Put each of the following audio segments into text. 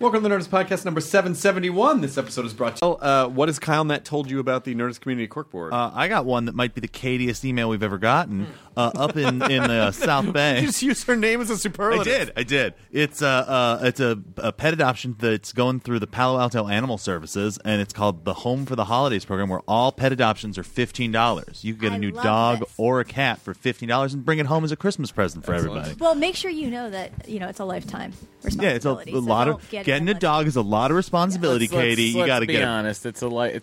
Welcome to the Nerdist Podcast number 771. This episode is brought to you. What has Kyle Nett told you about the Nerdist Community Corkboard? I got one that might be the catiest email we've ever gotten up in the South Bay. You just used her name as a superlative. I did. It's a pet adoption that's going through the Palo Alto Animal Services, and it's called the Home for the Holidays program, where all pet adoptions are $15. You can get a new dog or a cat for $15 and bring it home as a Christmas present for everybody. Well, make sure you know that it's a lifetime responsibility. Yeah, it's a lot of Getting a dog is a lot of responsibility, Katie. You got to get. Let's be honest. It's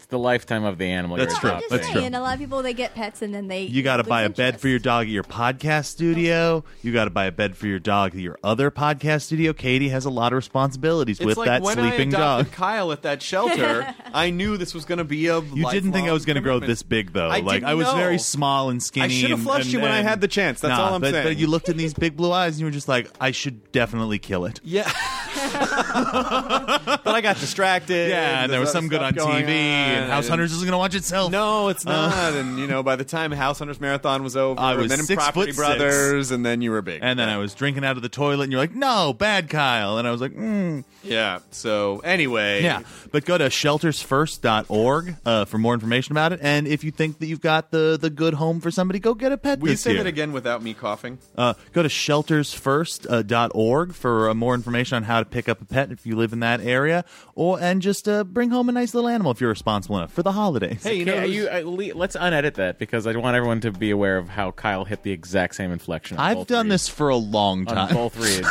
the lifetime of the animal. That's true. And a lot of people, they get pets and then they. You got to buy a bed for your dog at your podcast studio. You got to buy a bed for your dog at your other podcast studio. Katie has a lot of responsibilities with that sleeping dog. When Kyle at that shelter, I knew this was going to be a. You didn't think I was going to grow this big, though. I was very small and skinny. I should have flushed you when I had the chance. That's all I'm saying. But you looked in these big blue eyes and you were just like, I should definitely kill it. Yeah. But I got distracted. Yeah, and there was some good on TV. And House Hunters isn't going to watch itself. No, it's not. And by the time House Hunters Marathon was over, I was then 6 Property Brothers, and then you were big. And then I was drinking out of the toilet, and you're like, "No, bad, Kyle." And I was like, "Yeah." So anyway, yeah. But go to sheltersfirst.org for more information about it. And if you think that you've got the good home for somebody, go get a pet. Will you say that again without me coughing? Go to sheltersfirst.org for more information on how to pick up a pet if you live in that area, and just bring home a nice little animal if you're responsible enough for the holidays. Hey, let's unedit that, because I want everyone to be aware of how Kyle hit the exact same inflection. I've done this for a long time. On both reads.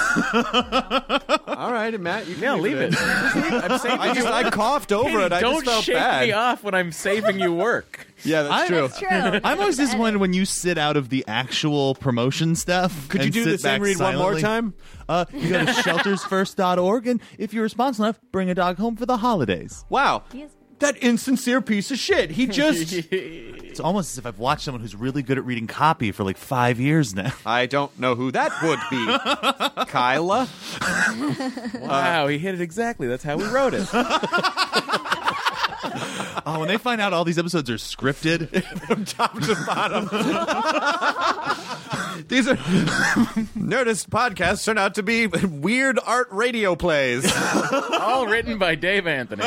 All right, Matt, you can leave it. I coughed over it. I just felt bad. Don't shake me off when I'm saving you work. Yeah, that's true. I'm always disappointed when you sit out of the actual promotion stuff. Could you do the same read one more time? You go to sheltersfirst.org, and if you're responsible enough, bring a dog home for the holidays. Wow. That insincere piece of shit. He just... It's almost as if I've watched someone who's really good at reading copy for like 5 years now. I don't know who that would be. Kyla? Wow, he hit it exactly. That's how we wrote it. Oh, when they find out all these episodes are scripted from top to bottom. These are Nerdist podcasts turn out to be weird art radio plays. All written by Dave Anthony.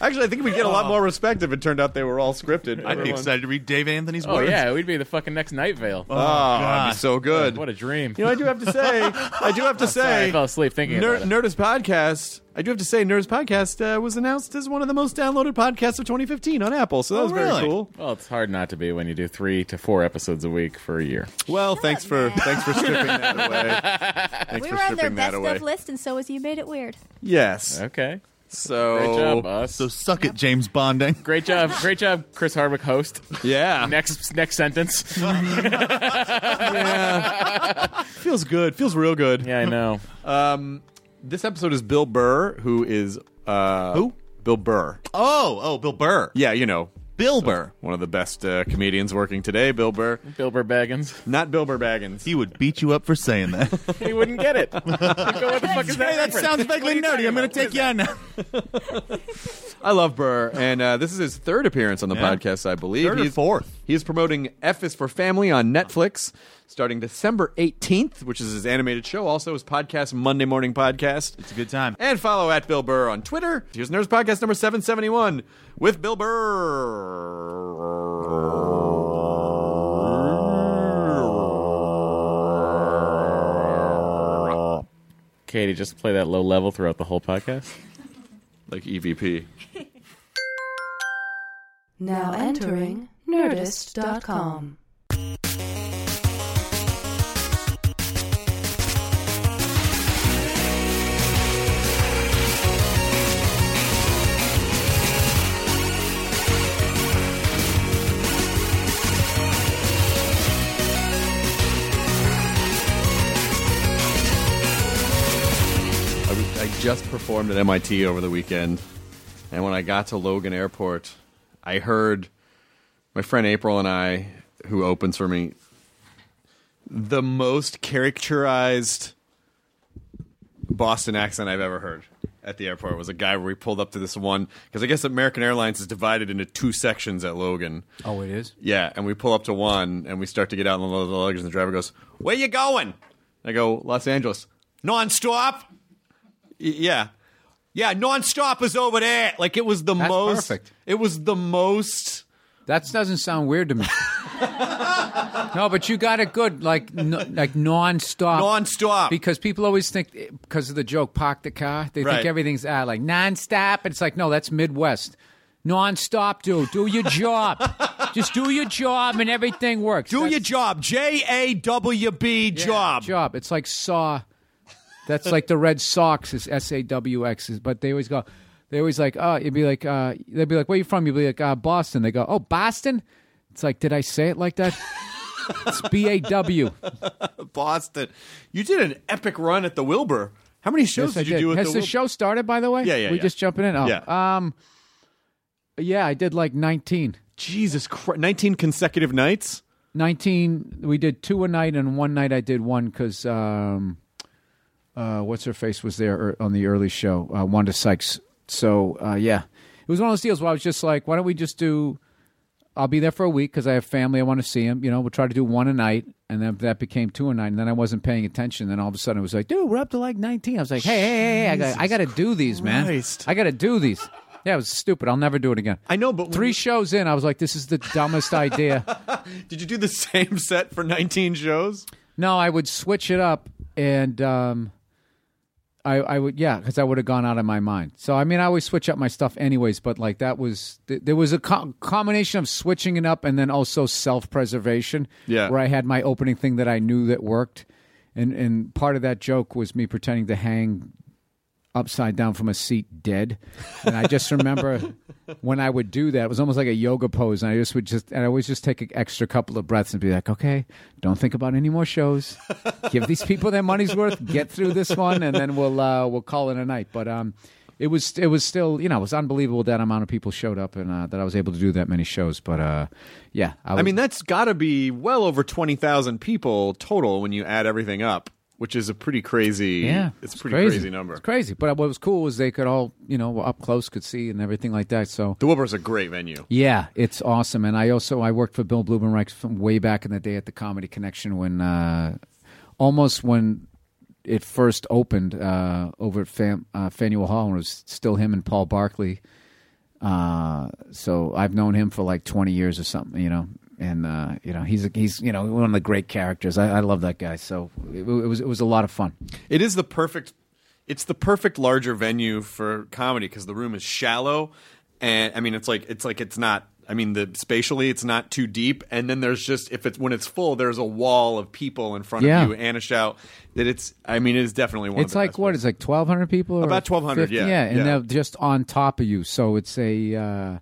Actually, I think we'd get a lot more respect if it turned out they were all scripted. I'd be excited to read Dave Anthony's words. Oh, yeah. We'd be the fucking next Night Vale. Oh, God. That'd be so good. What a dream. I do have to say. Sorry, I fell asleep thinking about it. Nerdist podcast... Nerdist Podcast was announced as one of the most downloaded podcasts of 2015 on Apple, so that was very cool. Well, it's hard not to be when you do 3 to 4 episodes a week for a year. Well, thanks for stripping that away. We were on their best stuff list, and so was You Made It Weird. Yes. Okay. So great job, us. So suck it, James Bonding. Great job, Chris Hardwick, host. Yeah. Next sentence. Yeah. Feels good. Feels real good. Yeah, I know. This episode is Bill Burr, who is... Who? Bill Burr. Oh, Bill Burr. Yeah, Bill Burr. One of the best comedians working today, Bill Burr. Bill Burr Baggins. Not Bill Burr Baggins. He would beat you up for saying that. He wouldn't get it. Go, what the fuck is that? Hey, that sounds vaguely nerdy. I'm going to take you on now. I love Burr, and this is his third appearance on the podcast, I believe. Third or fourth. He is promoting F is for Family on Netflix. Starting December 18th, which is his animated show. Also his podcast, Monday Morning Podcast. It's a good time. And follow at Bill Burr on Twitter. Here's Nerdist Podcast number 771 with Bill Burr. Katie, just play that low level throughout the whole podcast. Like EVP. Now entering Nerdist.com. I just performed at MIT over the weekend, and when I got to Logan Airport, I heard my friend April and I, who opens for me, the most caricaturized Boston accent I've ever heard at the airport. It was a guy where we pulled up to this one, because I guess American Airlines is divided into two sections at Logan. Oh, it is? Yeah, and we pull up to one, and we start to get out and load the luggage, and the driver goes, "Where you going?" And I go, "Los Angeles." "Non-stop?" Yeah. Yeah, non-stop is over there. Like, it was the That's most... perfect. It was the most... That doesn't sound weird to me. No, but you got it good. Like, like non-stop. Non-stop. Because people always think, because of the joke, park the car, they think everything's like, non-stop. It's like, no, that's Midwest. Non-stop, dude. Do your job. Just do your job and everything works. Do your job. J-A-W-B, job. Job. It's like Saw... That's like the Red Sox is S-A-W-X, but they always go, they always like, oh, you'd be like, they'd be like, where are you from? You'd be like, Boston. They go, oh, Boston? It's like, did I say it like that? It's B-A-W. Boston. You did an epic run at the Wilbur. How many shows did you do at the Wilbur? Has the show started, by the way? Yeah, yeah, we just jumping in? Oh, yeah. Yeah, I did like 19. Jesus Christ. 19 consecutive nights? 19. We did two a night, and one night I did one because... what's her face was there on the early show, Wanda Sykes. So, yeah. It was one of those deals where I was just like, why don't we just do, I'll be there for a week because I have family. I want to see him. You know, we'll try to do one a night. And then that became two a night. And then I wasn't paying attention. Then all of a sudden it was like, dude, we're up to like 19. I was like, hey, I got to do these, man. I got to do these. Yeah, it was stupid. I'll never do it again. I know, but... Three shows in, I was like, this is the dumbest idea. Did you do the same set for 19 shows? No, I would switch it up. And I would, yeah, because I would have gone out of my mind. So, I mean, I always switch up my stuff anyways, but like that was, there was a combination of switching it up and then also self-preservation. Yeah. Where I had my opening thing that I knew that worked. And part of that joke was me pretending to hang upside down from a seat dead. And I just remember when I would do that, it was almost like a yoga pose. And I just would just, and I always just take an extra couple of breaths and be like, okay, don't think about any more shows. Give these people their money's worth. Get through this one, and then we'll call it a night. But it was still, you know, it was unbelievable that amount of people showed up and that I was able to do that many shows. But yeah, I mean, that's got to be well over 20,000 people total when you add everything up. Which is a pretty crazy, yeah, it's a pretty crazy number. It's crazy. But what was cool was they could all, you know, up close could see and everything like that. So the Wilbur's a great venue. Yeah, it's awesome. And I worked for Bill Blumenreich from way back in the day at the Comedy Connection when almost when it first opened over at Faneuil Hall, and it was still him and Paul Barkley. So I've known him for like 20 years or something, you know. And you know, he's you know, one of the great characters. I love that guy. So it was a lot of fun. It is the perfect. It's the perfect larger venue for comedy because the room is shallow, and I mean it's not. I mean spatially it's not too deep, and then there's just when it's full there's a wall of people in front of you and a shout that it's. I mean it is definitely one. It's of the like what is like 1,200 people or about 1,200 yeah and they're just on top of you. So it's a.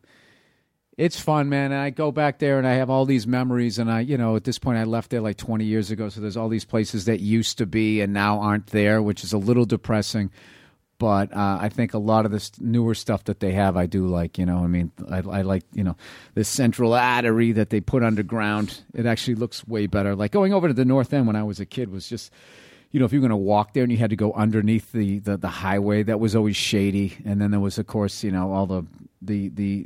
It's fun, man, and I go back there and I have all these memories, and I, you know, at this point I left there like 20 years ago, so there's all these places that used to be and now aren't there, which is a little depressing, but I think a lot of this newer stuff that they have I do like, you know, I mean, I like, you know, this central artery that they put underground. It actually looks way better. Like going over to the North End when I was a kid was just... You know, if you were going to walk there and you had to go underneath the highway, that was always shady. And then there was, of course, you know, all the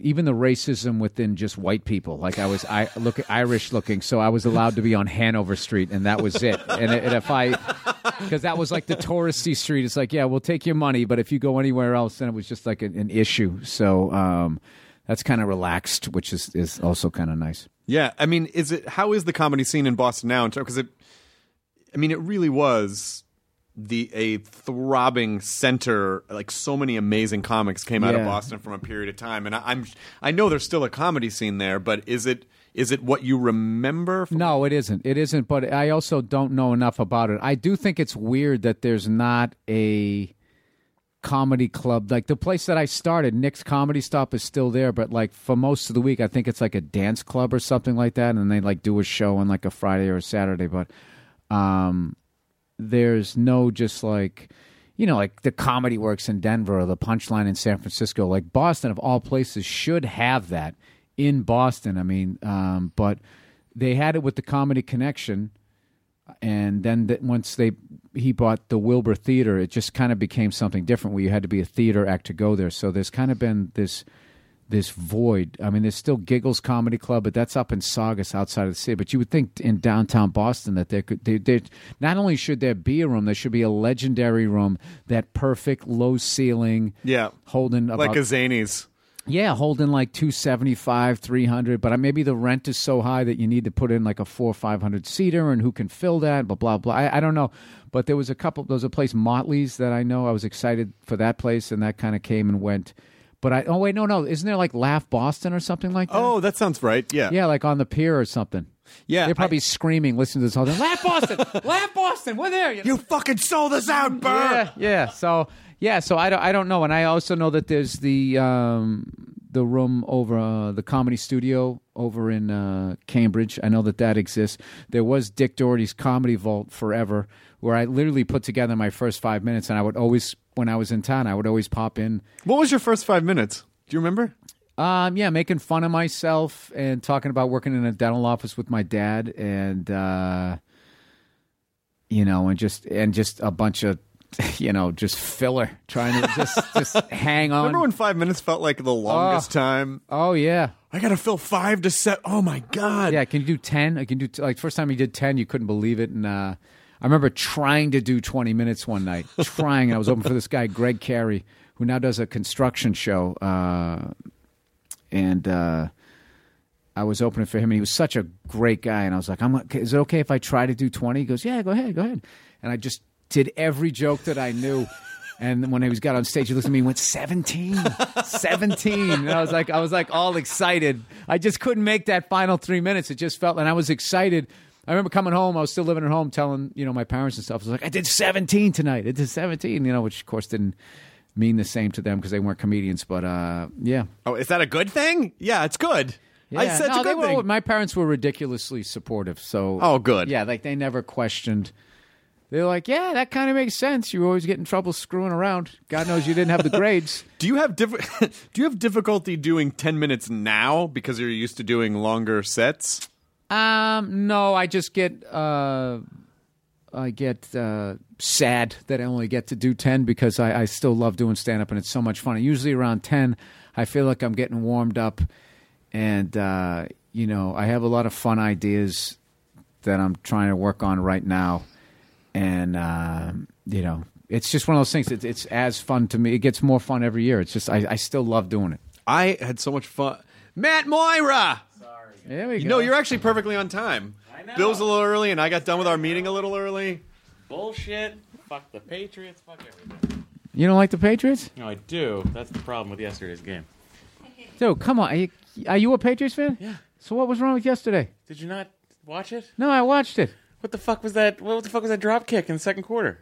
even the racism within just white people. Like I was Irish looking, so I was allowed to be on Hanover Street, and that was it. And if I, because that was like the touristy street. It's like, yeah, we'll take your money, but if you go anywhere else, then it was just like an issue. So that's kind of relaxed, which is also kind of nice. Yeah, I mean, how is the comedy scene in Boston now? Because it really was a throbbing center, like so many amazing comics came out of Boston from a period of time, and I know there's still a comedy scene there, but is it what you remember? No, it isn't. But I also don't know enough about it. I do think it's weird that there's not a comedy club. Like the place that I started, Nick's Comedy Stop, is still there, but like for most of the week, I think it's like a dance club or something like that, and they like do a show on like a Friday or a Saturday, but. There's no just like, you know, like the Comedy Works in Denver or the Punchline in San Francisco. Like Boston, of all places, should have that in Boston. I mean, but they had it with the Comedy Connection. And then once he bought the Wilbur Theater, it just kind of became something different where you had to be a theater act to go there. So there's kind of been this void. I mean, there's still Giggles Comedy Club, but that's up in Saugus outside of the city. But you would think in downtown Boston that not only should there be a room, there should be a legendary room, that perfect low ceiling. Yeah. Holding about, like a Zany's. Yeah, holding like 275, 300. But maybe the rent is so high that you need to put in like a 400 or 500 seater, and who can fill that, blah, blah, blah. I don't know. But there was a place, Motley's, that I know. I was excited for that place, and that kind of came and went. But no, isn't there like Laugh Boston or something like that? Oh, that sounds right, yeah. Yeah, like on the pier or something. Yeah. They're probably screaming, listening to this whole thing, Laugh Boston! Laugh Boston! We're there! You fucking sold us out, Burr! Yeah. So I don't know. And I also know that there's the room over, the Comedy Studio over in Cambridge. I know that exists. There was Dick Doherty's Comedy Vault forever, where I literally put together my first 5 minutes, and I would always... When I was in town, I would always pop in. What was your first 5 minutes? Do you remember? Yeah, making fun of myself and talking about working in a dental office with my dad, and just a bunch of just filler, trying to just hang on. Remember when 5 minutes felt like the longest time? Oh yeah, I gotta fill 5 to 7. Oh my god. Yeah, can you do 10? I can do like first time you did 10, you couldn't believe it, and. I remember trying to do 20 minutes one night, and I was open for this guy, Greg Carey, who now does a construction show, and I was opening for him, and he was such a great guy, and I was like, is it okay if I try to do 20? He goes, yeah, go ahead, and I just did every joke that I knew, and when he got on stage, he looked at me and went, 17, and I was like all excited. I just couldn't make that final 3 minutes. It just felt, and I was excited. I remember coming home. I was still living at home, telling my parents and stuff. I was like, I did 17 tonight. I did 17, which of course didn't mean the same to them because they weren't comedians. But yeah. Oh, is that a good thing? Yeah, it's good. Yeah. I said a good thing. My parents were ridiculously supportive. So good. Yeah, like they never questioned. They were like, yeah, that kind of makes sense. You always get in trouble screwing around. God knows you didn't have the grades. Do you have difficulty doing 10 minutes now because you're used to doing longer sets? No, I just get sad that I only get to do 10 because I still love doing stand-up and it's so much fun. Usually around 10, I feel like I'm getting warmed up and, I have a lot of fun ideas that I'm trying to work on right now. And, it's just one of those things. It's as fun to me. It gets more fun every year. It's just I still love doing it. I had so much fun. Matt Moira! There we go. No, you're actually perfectly on time. I know. Bill's a little early, and I got done with our meeting a little early. Bullshit. Fuck the Patriots. Fuck everything. You don't like the Patriots? No, I do. That's the problem with yesterday's game. Dude, come on. Are you a Patriots fan? Yeah. So what was wrong with yesterday? Did you not watch it? No, I watched it. What the fuck was that? What the fuck was that drop kick in the second quarter?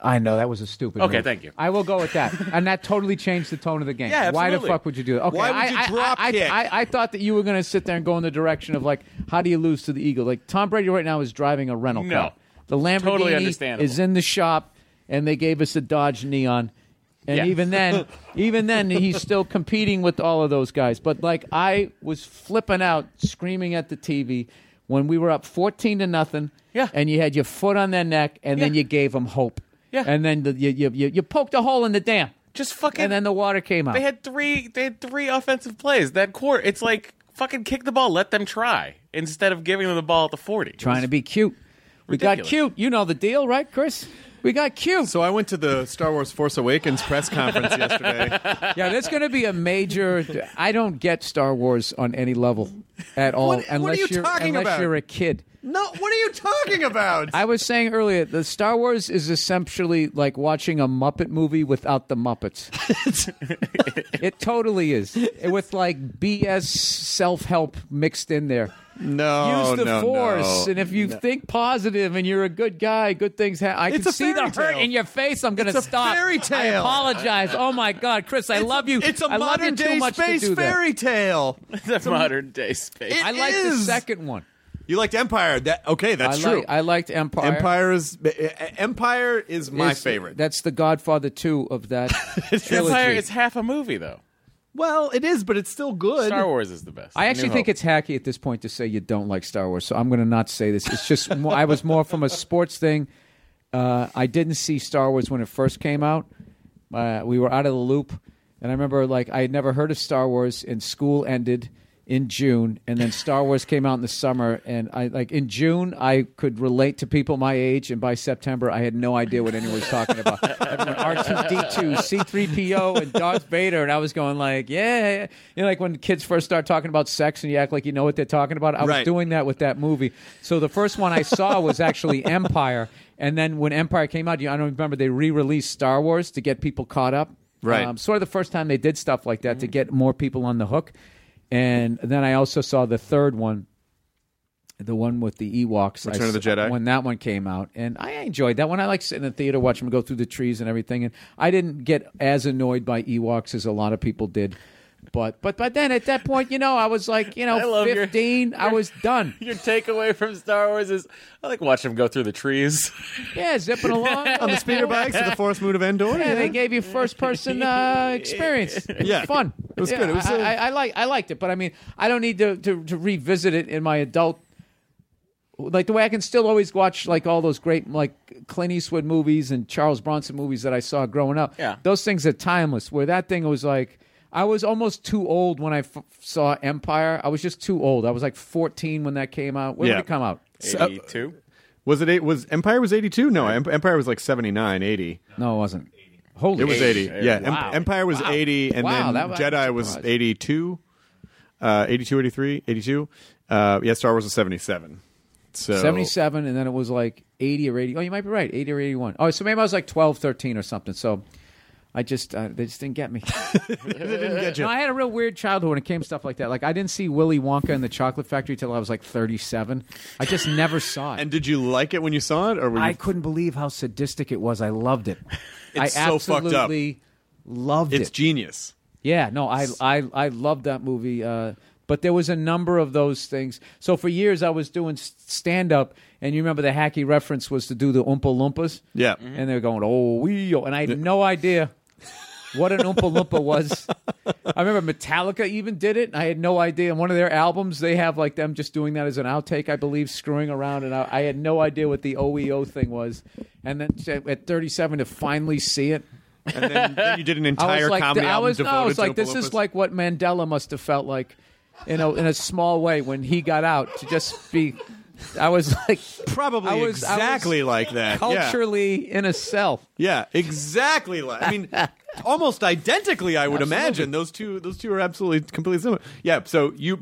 I know, that was a stupid move. Okay, thank you. I will go with that. And that totally changed the tone of the game. Yeah, absolutely. Why the fuck would you do that? Okay, why would you drop kick? I thought that you were going to sit there and go in the direction of, like, how do you lose to the Eagles? Like, Tom Brady right now is driving a rental car. The Lamborghini totally is in the shop, and they gave us a Dodge Neon. And even then, he's still competing with all of those guys. But, like, I was flipping out, screaming at the TV when we were up 14-0, and you had your foot on their neck, and then you gave them hope. Yeah. And then you poked a hole in the dam. Just fucking. And then the water came out. They had three offensive plays that quarter. It's like fucking kick the ball, let them try instead of giving them the ball at the 40. Trying to be cute. Ridiculous. We got cute. You know the deal, right, Chris? We got cute. So I went to the Star Wars Force Awakens press conference yesterday. Yeah, there's going to be a major... I don't get Star Wars on any level. at all. Unless you're a kid. No, what are you talking about? I was saying earlier, the Star Wars is essentially like watching a Muppet movie without the Muppets. It totally is. With like BS self-help mixed in there. No, use the force, and if you think positive and you're a good guy, good things happen. I can see the hurt in your face. I'm going to stop. It's a fairy tale. I apologize. Oh my God, Chris, I love you. It's a modern day space fairy tale. It's a modern day space. I like the second one. You liked Empire. That's true. I liked Empire. Empire is my favorite. That's the Godfather 2 of that trilogy. Empire is half a movie, though. Well, it is, but it's still good. Star Wars is the best. I actually think it's hacky at this point to say you don't like Star Wars, so I'm going to not say this. It's just I was more from a sports thing. I didn't see Star Wars when it first came out. We were out of the loop, and I remember I had never heard of Star Wars, and school ended in June, and then Star Wars came out in the summer, and in June I could relate to people my age, and by September I had no idea what anyone was talking about. R2-D2, C-3PO, and Darth Vader, and I was going yeah. You know, when kids first start talking about sex and you act like you know what they're talking about? I was doing that with that movie. So the first one I saw was actually Empire, and then when Empire came out, I don't remember, they re-released Star Wars to get people caught up. Right. Sort of the first time they did stuff like that to get more people on the hook. And then I also saw the third one, the one with the Ewoks. Return of the Jedi. When that one came out. And I enjoyed that one. I like sitting in the theater, watching them go through the trees and everything. And I didn't get as annoyed by Ewoks as a lot of people did. But then at that point, I was 15. I was done. Your takeaway from Star Wars is I watch them go through the trees. Yeah, zipping along on the speeder bikes to the forest moon of Endor. Yeah, yeah. They gave you first person experience. It was fun. It was good. It was I liked it, but I don't need to revisit it in my adult. The way I can still always watch all those great Clint Eastwood movies and Charles Bronson movies that I saw growing up. Yeah. Those things are timeless. Where that thing was I was almost too old when I saw Empire. I was just too old. I was 14 when that came out. When did it come out? 82. Was it Empire was 82? No, Empire was 79, 80. No, it wasn't. Holy. It was 80. Yeah, wow. Empire was 80 and then Jedi was 82. 82, 83, 82. Star Wars was 77. So 77 and then it was 80 or 80. Oh, you might be right. 80 or 81. Oh, so maybe I was 12, 13 or something. So I just they just didn't get me. They didn't get you. No, I had a real weird childhood when it came to stuff like that. I didn't see Willy Wonka and the Chocolate Factory till I was 37. I just never saw it. And did you like it when you saw it, or were you... I couldn't believe how sadistic it was. I loved it. It's so fucked up. I absolutely loved it. It's genius. Yeah, no, I loved that movie. But there was a number of those things. So for years I was doing stand-up, and you remember the hacky reference was to do the Oompa Loompas? Yeah. Mm-hmm. And they were going, oh, wee, oh, and I had no idea what an Oompa Loompa was. I remember Metallica even did it, and I had no idea. In one of their albums, they have them just doing that as an outtake, I believe, screwing around, and I had no idea what the OEO thing was. And then at 37 to finally see it. And then you did an entire comedy album devoted to Oompa Loompas. I was this is what Mandela must have felt like in a small way when he got out to just be... I was probably I was like that. Culturally in a cell. Yeah, exactly like. I mean, almost identically. I would imagine those two are absolutely completely similar. Yeah. So you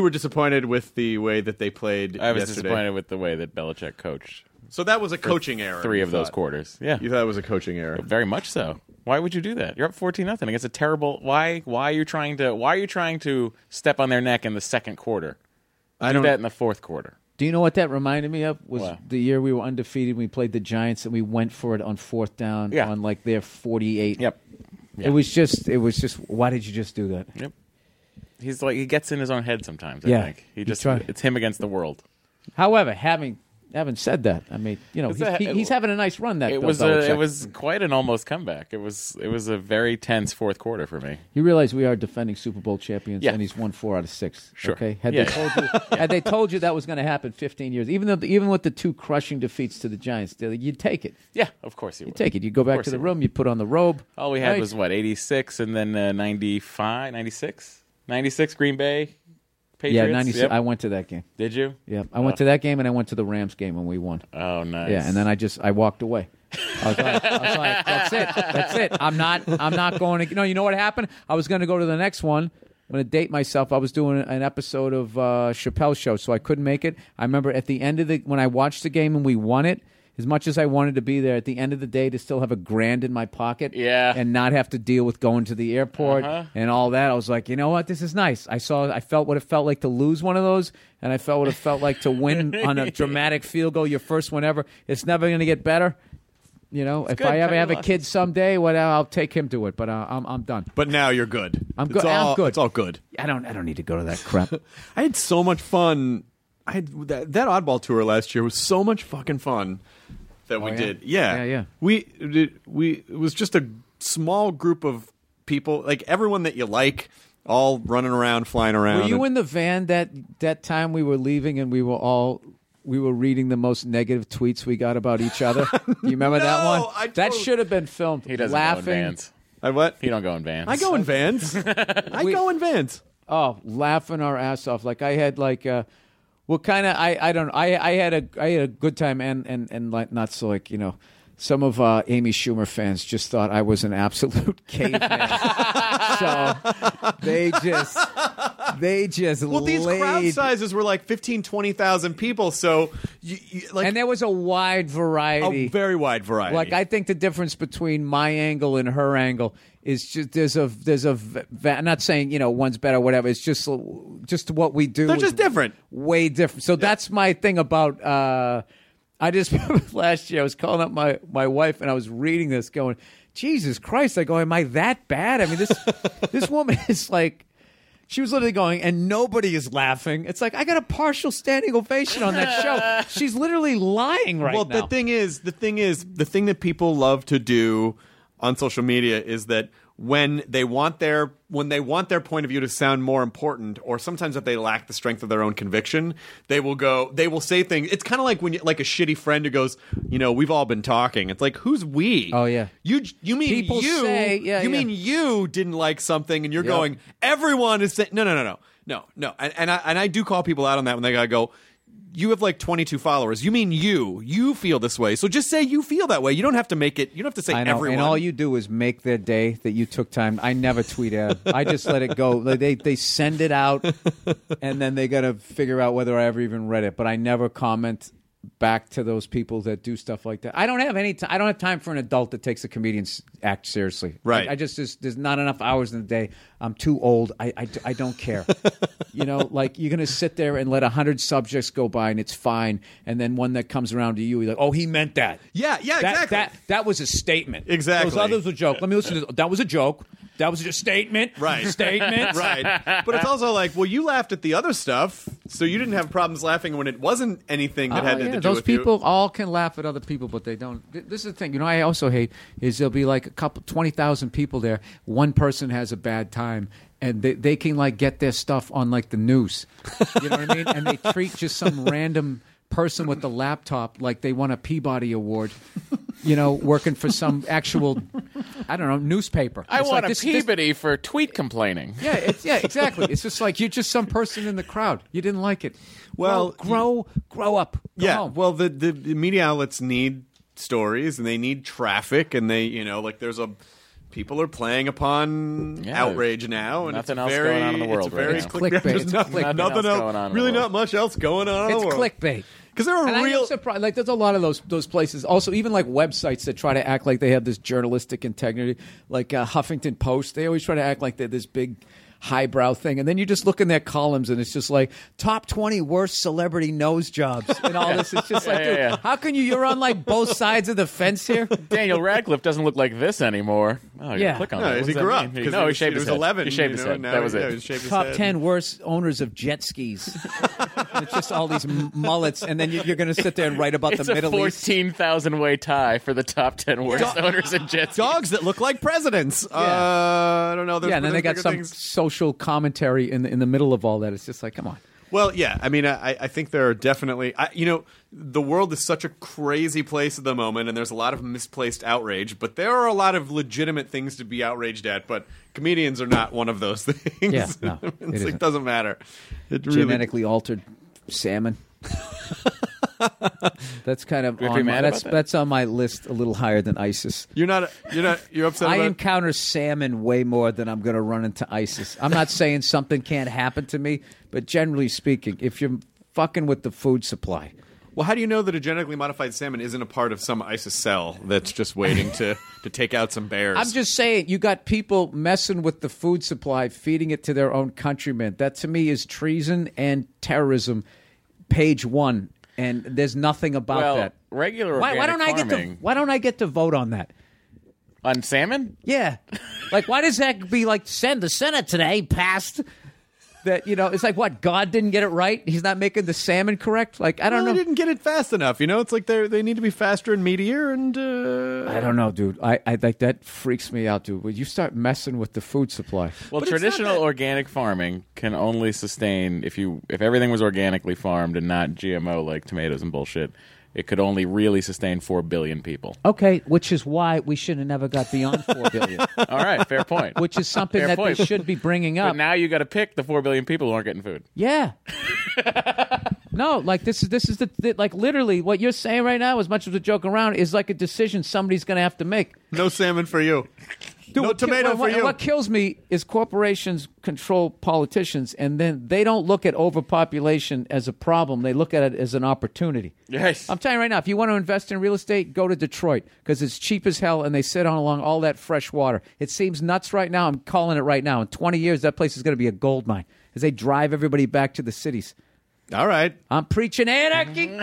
were disappointed with the way that they played. I was disappointed with the way that Belichick coached. So that was a coaching error. Three of those quarters. Yeah, you thought it was a coaching error. Very much so. Why would you do that? You're up 14-0. It's a terrible. Why are you trying to? Why are you trying to step on their neck in the second quarter? Do that in the fourth quarter. Do you know what that reminded me of? Was the year we were undefeated, we played the Giants, and we went for it on fourth down on their 48. Yep. Yep. It was just why did you just do that? Yep. He's he gets in his own head sometimes, I think. It's him against the world. However, having said that, he's having a nice run that it was quite an almost comeback. It was a very tense fourth quarter for me. You realize we are defending Super Bowl champions and he's won 4 out of 6. Sure. Okay. Had they told you that was going to happen 15 years, even with the 2 crushing defeats to the Giants, you'd take it. Yeah, of course you would. You take it. You go back to the room, you put on the robe. All we had was 86 and then 95, 96? 96 Green Bay. Patriots? Yeah, 96. Yep. I went to that game. Did you? Yeah, I went to that game and I went to the Rams game when we won. Oh, nice. Yeah, and then I walked away. I was like, that's it. I'm not going to. No, you know what happened? I was going to go to the next one, I'm going to date myself. I was doing an episode of Chappelle's Show, so I couldn't make it. I remember at the end of the, when I watched the game and we won it, as much as I wanted to be there, at the end of the day, to still have $1,000 in my pocket and not have to deal with going to the airport and all that, I was like, you know what? This is nice. I felt what it felt like to lose one of those, and I felt what it felt like to win on a dramatic field goal, your first one ever. It's never going to get better. You know, it's if good. I ever have a kid someday, well, I'll take him to it. But I'm done. But now you're good. I'm good. It's all good. I don't need to go to that crap. I had so much fun. That Oddball tour last year was so much fucking fun that we did. Yeah. It was just a small group of people, like everyone that you like, all running around, flying around. Were you in the van that time we were leaving and we were reading the most negative tweets we got about each other? You remember that one? That should have been filmed. He doesn't go in vans. I what? He don't go in vans. I go in vans. Oh, laughing our ass off. Like I had like I had a good time and like not so like, you know, some of Amy Schumer fans just thought I was an absolute caveman. So they just well, these crowd sizes were like 15,000, 20,000 people. So you like, and there was a wide variety, a very wide variety. Like I think the difference between my angle and her angle is just there's a. I'm not saying, you know, one's better, whatever. It's just what we do. They're just different, way different. So that's my thing about. I just remember last year I was calling up my wife and I was reading this going, Jesus Christ. I go, am I that bad? I mean, this woman is like, she was literally going, and nobody is laughing. It's like, I got a partial standing ovation on that show. She's literally lying right now. Well, the thing that people love to do on social media is that when they want their point of view to sound more important, or sometimes if they lack the strength of their own conviction, they will say things. It's kind of like when you, like a shitty friend who goes, you know, we've all been talking. It's like, who's we? Oh yeah, you mean people you? Say, you mean you didn't like something, and you're going, everyone is saying no. And I do call people out on that when they go, you have like 22 followers. You mean you feel this way. So just say you feel that way. You don't have to make it. You don't have to say everyone. And all you do is make their day that you took time. I never tweet ad. I just let it go. They send it out, and then they got to figure out whether I ever even read it. But I never comment back to those people that do stuff like that. I don't have any time. I don't have time for an adult that takes a comedian's act seriously. Right. I just there's not enough hours in the day. I'm too old. I don't care. You know, like you're going to sit there and let 100 subjects go by and it's fine. And then one that comes around to you, you're like, oh, he meant that. Yeah, exactly. That was a statement. Exactly. Those others were a joke. Let me listen to this. That was a joke. That was just statement. Right. Statement. Right. But it's also like, well, you laughed at the other stuff, so you didn't have problems laughing when it wasn't anything that had to do with you. Those people all can laugh at other people, but they don't. This is the thing. You know, I also hate is there'll be like 20,000 people there. One person has a bad time, and they can like get their stuff on like the news. You know what I mean? And they treat just some random person with the laptop like they won a Peabody Award. You know, working for some actual, I don't know, newspaper. I want a Peabody for tweet complaining. Yeah, exactly. It's just like you're just some person in the crowd. You didn't like it. Well, grow up. Go home. Well, the media outlets need stories and they need traffic and they, you know, like there's a people are playing upon outrage now, and nothing else going on in the world. It's clickbait. There's nothing else going on. Really, not much else going on. It's clickbait. Because there are real. I'm surprised. Like, there's a lot of those places. Also, even like websites that try to act like they have this journalistic integrity, like Huffington Post. They always try to act like they're this big highbrow thing, and then you just look in their columns, and it's just like top 20 worst celebrity nose jobs and all this. It's just like, dude, how can you? You're on like both sides of the fence here. Daniel Radcliffe doesn't look like this anymore. Oh, yeah, click on that. He grew up. He shaved his head. He shaved his head. That was it. Top 10 worst owners of jet skis. It's just all these mullets, and then you're going to sit there and write about the Middle East. 14,000 way tie for the top 10 worst owners of jet skis. Dogs that look like presidents. I don't know. Yeah, and then they got some social commentary in the middle of all that. It's just like, come on. Well, yeah. I mean, I think there are definitely – you know, the world is such a crazy place at the moment, and there's a lot of misplaced outrage. But there are a lot of legitimate things to be outraged at, but comedians are not one of those things. Yeah, no, it doesn't matter. Genetically altered salmon. That's kind of on my, that's on my list a little higher than ISIS. You're upset about it? I encounter salmon way more than I'm going to run into ISIS. I'm not saying something can't happen to me, but generally speaking, if you're fucking with the food supply. Well, how do you know that a genetically modified salmon isn't a part of some ISIS cell that's just waiting to take out some bears? I'm just saying, you got people messing with the food supply, feeding it to their own countrymen. That, to me, is treason and terrorism, page one. And there's nothing about that. Regular organic why don't I get to vote on that? On salmon? Yeah. Like, why does that be like, the Senate today passed... That, you know, it's like, what, God didn't get it right? He's not making the salmon correct? Like, I don't know. They didn't get it fast enough, you know? It's like they need to be faster and meatier and... I don't know, dude. I like, that freaks me out, dude. When you start messing with the food supply. Well, but traditional organic farming can only sustain... If everything was organically farmed and not GMO like tomatoes and bullshit, it could only really sustain 4 billion people. Okay, which is why we should have never got beyond 4 billion. All right, fair point. Which is something fair that point. They should be bringing up. But now you got to pick the 4 billion people who aren't getting food. Yeah. No, like this is the like literally what you're saying right now, as much as a joke around, is like a decision somebody's going to have to make. No salmon for you. Dude, no tomato for you. What kills me is corporations control politicians, and then they don't look at overpopulation as a problem. They look at it as an opportunity. Yes. I'm telling you right now, if you want to invest in real estate, go to Detroit because it's cheap as hell, and they sit on along all that fresh water. It seems nuts right now. I'm calling it right now. In 20 years, that place is going to be a gold mine as they drive everybody back to the cities. All right. I'm preaching anarchy.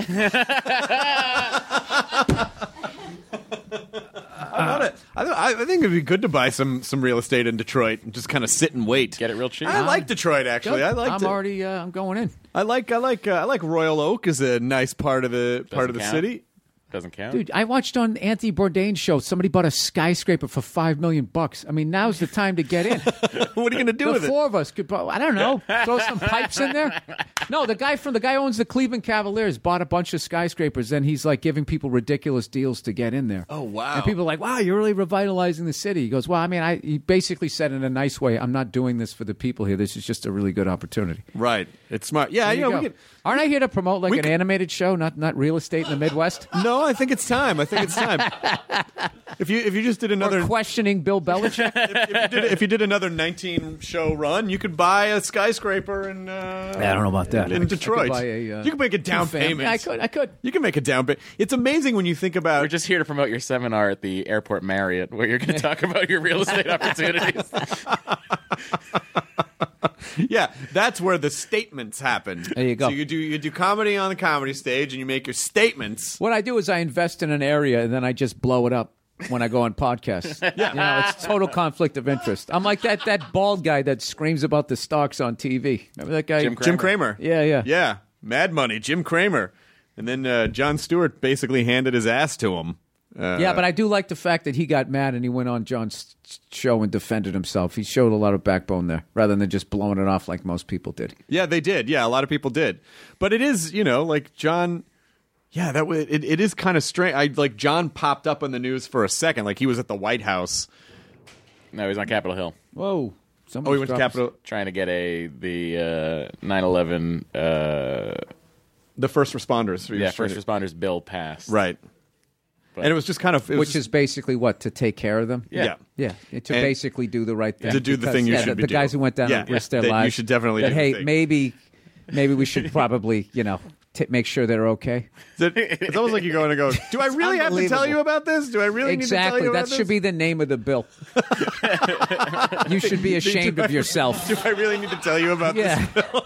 I think it'd be good to buy some real estate in Detroit and just kind of sit and wait. Get it real cheap. I like Detroit actually. I'm going in. I like Royal Oak is a nice part of the city. Doesn't count, dude. I watched on Anthony Bourdain's show. Somebody bought a skyscraper for $5 million. I mean, now's the time to get in. What are you going to do with it? The four of us could, I don't know, throw some pipes in there. No, the guy who owns the Cleveland Cavaliers bought a bunch of skyscrapers, and he's like giving people ridiculous deals to get in there. Oh wow! And people are like, wow, you're really revitalizing the city. He goes, well, I mean, he basically said in a nice way, I'm not doing this for the people here. This is just a really good opportunity. Right. It's smart. Yeah, there you know. Aren't I here to promote like an animated show, not real estate in the Midwest? No. I think it's time. If you just did another or questioning Bill Belichick, if you did another 19 show run, you could buy a skyscraper in I don't know about that in Detroit. You could make a down payment. Yeah, I could. You can make a down payment. It's amazing when you think about. We're just here to promote your seminar at the Airport Marriott, where you're going to talk about your real estate opportunities. Yeah, that's where the statements happen. There you go. So you do comedy on the comedy stage, and you make your statements. What I do is I invest in an area, and then I just blow it up when I go on podcasts. Yeah. You know, it's total conflict of interest. I'm like that bald guy that screams about the stocks on TV. Remember that guy? Jim Cramer. Yeah. Mad Money, Jim Cramer. And then Jon Stewart basically handed his ass to him. Yeah, but I do like the fact that he got mad and he went on Jon's show and defended himself. He showed a lot of backbone there, rather than just blowing it off like most people did. Yeah, they did. Yeah, a lot of people did. But it is, you know, like Jon. Yeah, that was it is kind of strange. Jon popped up in the news for a second, like he was at the White House. No, he's on Capitol Hill. Whoa! He went to Capitol, trying to get the 9/11. The first responders. First responders bill passed. Right. But and it was just kind of... Which is basically what? To take care of them? Yeah. To basically do the right thing. To do the thing you should be doing. The guys who went down and risked their lives. You should definitely do the thing. Maybe we should probably, you know, make sure they're okay. It's almost like you go in and go, do I really have to tell you about this? Do I really need to tell you about this? Exactly. That should be the name of the bill. You should be ashamed of yourself. Do I really need to tell you about this bill?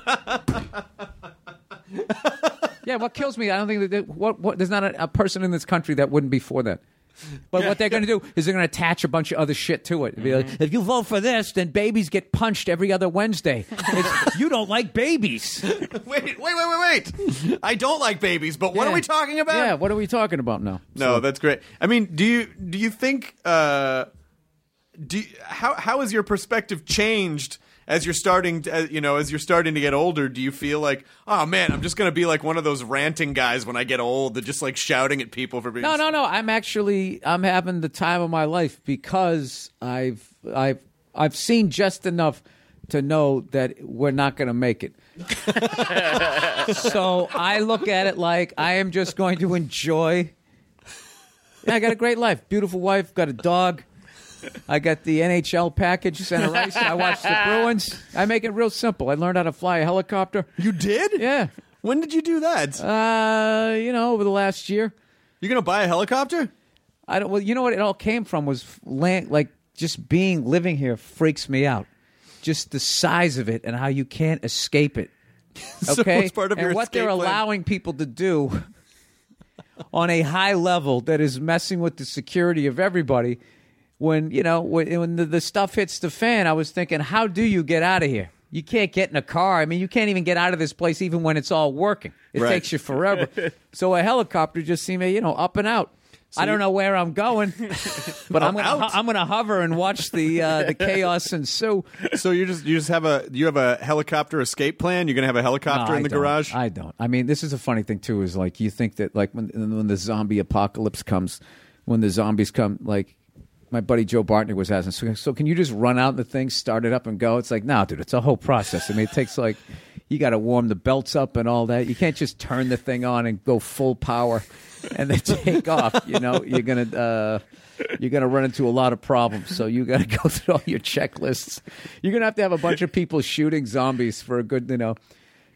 Yeah, what kills me, I don't think that there's not a person in this country that wouldn't be for that. But what they're going to do is they're going to attach a bunch of other shit to it. Be like, if you vote for this, then babies get punched every other Wednesday. You don't like babies. Wait. I don't like babies, but what are we talking about? Yeah, what are we talking about now? No, so, that's great. I mean, do you think how has your perspective changed? As you're starting to, get older, do you feel like, oh man, I'm just going to be like one of those ranting guys when I get old, that just like shouting at people for being? No. I'm having the time of my life because I've seen just enough to know that we're not going to make it. So I look at it like I am just going to enjoy. Yeah, I got a great life. Beautiful wife. Got a dog. I got the NHL package, Santa Rice. I watched the Bruins. I make it real simple. I learned how to fly a helicopter. You did? Yeah. When did you do that? Over the last year. You're going to buy a helicopter? I don't. Well, you know what it all came from was land, like just living here freaks me out. Just the size of it and how you can't escape it. Okay? So part of and what they're allowing people to do on a high level that is messing with the security of everybody. When, when the stuff hits the fan, I was thinking, how do you get out of here? You can't get in a car. I mean, you can't even get out of this place even when it's all working. It takes you forever. So a helicopter just seemed, up and out. So I don't know where I'm going, but I'm gonna hover and watch the chaos ensue. So you have a helicopter escape plan. You're gonna have a helicopter in the garage. I don't. I mean, this is a funny thing too. Is like you think that like when the zombie apocalypse comes, when the zombies come, like my buddy Joe Bartnick was asking, so can you just run out the thing, start it up, and go? It's like, no, dude, it's a whole process. I mean, it takes like. You got to warm the belts up and all that. You can't just turn the thing on and go full power and then take off. You know, you're gonna run into a lot of problems. So you got to go through all your checklists. You're gonna have to have a bunch of people shooting zombies for a good,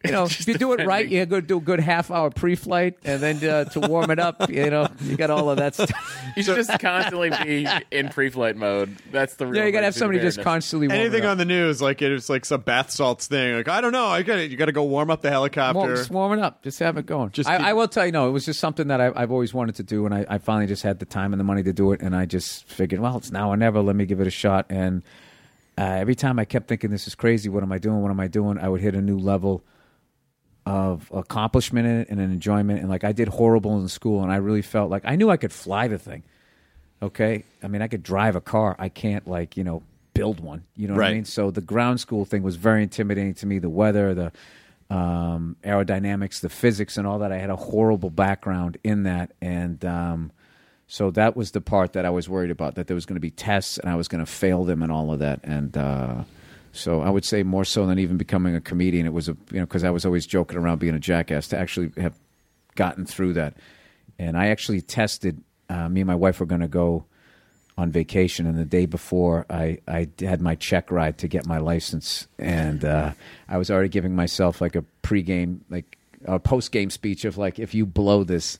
if you do it right, you're gonna do a good half-hour pre-flight, and then to warm it up, you got all of that stuff. You should just constantly be in pre-flight mode. That's the real. Yeah, you gotta have somebody just constantly. Warm anything it up. On the news, like it's like some bath salts thing. Like I don't know, you got to go warm up the helicopter. Just warm it up, just have it going. I will tell you, no, it was just something that I've always wanted to do, and I finally just had the time and the money to do it, and I just figured, well, it's now or never. Let me give it a shot. And every time I kept thinking, this is crazy. What am I doing? What am I doing? I would hit a new level of accomplishment in it and an enjoyment. And like I did horrible in school, and I really felt like I knew I could fly the thing. Okay, I mean I could drive a car. I can't build one. You know what I mean? So the ground school thing was very intimidating to me. The weather, the aerodynamics, the physics, and all that. I had a horrible background in that, and so that was the part that I was worried about. That there was going to be tests, and I was going to fail them, and all of that, and. So I would say more so than even becoming a comedian, it was because I was always joking around being a jackass to actually have gotten through that. And I actually tested. Me and my wife were going to go on vacation, and the day before, I had my check ride to get my license, and I was already giving myself like a pregame, like a postgame speech of like, if you blow this.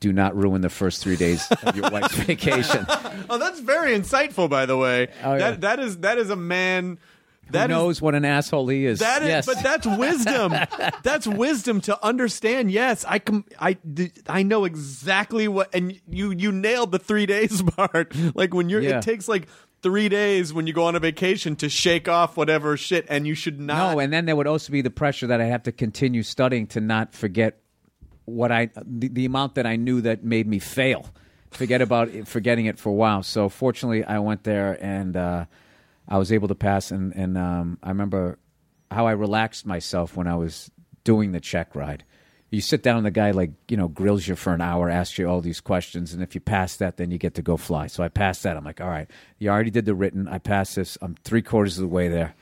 Do not ruin the first 3 days of your wife's vacation. Oh, that's very insightful, by the way. Oh, yeah. That is a man. That knows what an asshole he is. That is, yes. But that's wisdom. That's wisdom to understand. Yes, I know exactly what. And you nailed the 3 days part. Like when you're, it takes like 3 days when you go on a vacation to shake off whatever shit, and you should not. No, and then there would also be the pressure that I have to continue studying to not forget what the amount that I knew that made me fail. Forget about it, forgetting it for a while. So fortunately, I went there and. I was able to pass, and I remember how I relaxed myself when I was doing the check ride. You sit down, and the guy grills you for an hour, asks you all these questions, and if you pass that, then you get to go fly. So I passed that. I'm like, all right, you already did the written. I passed this. I'm 3/4 of the way there.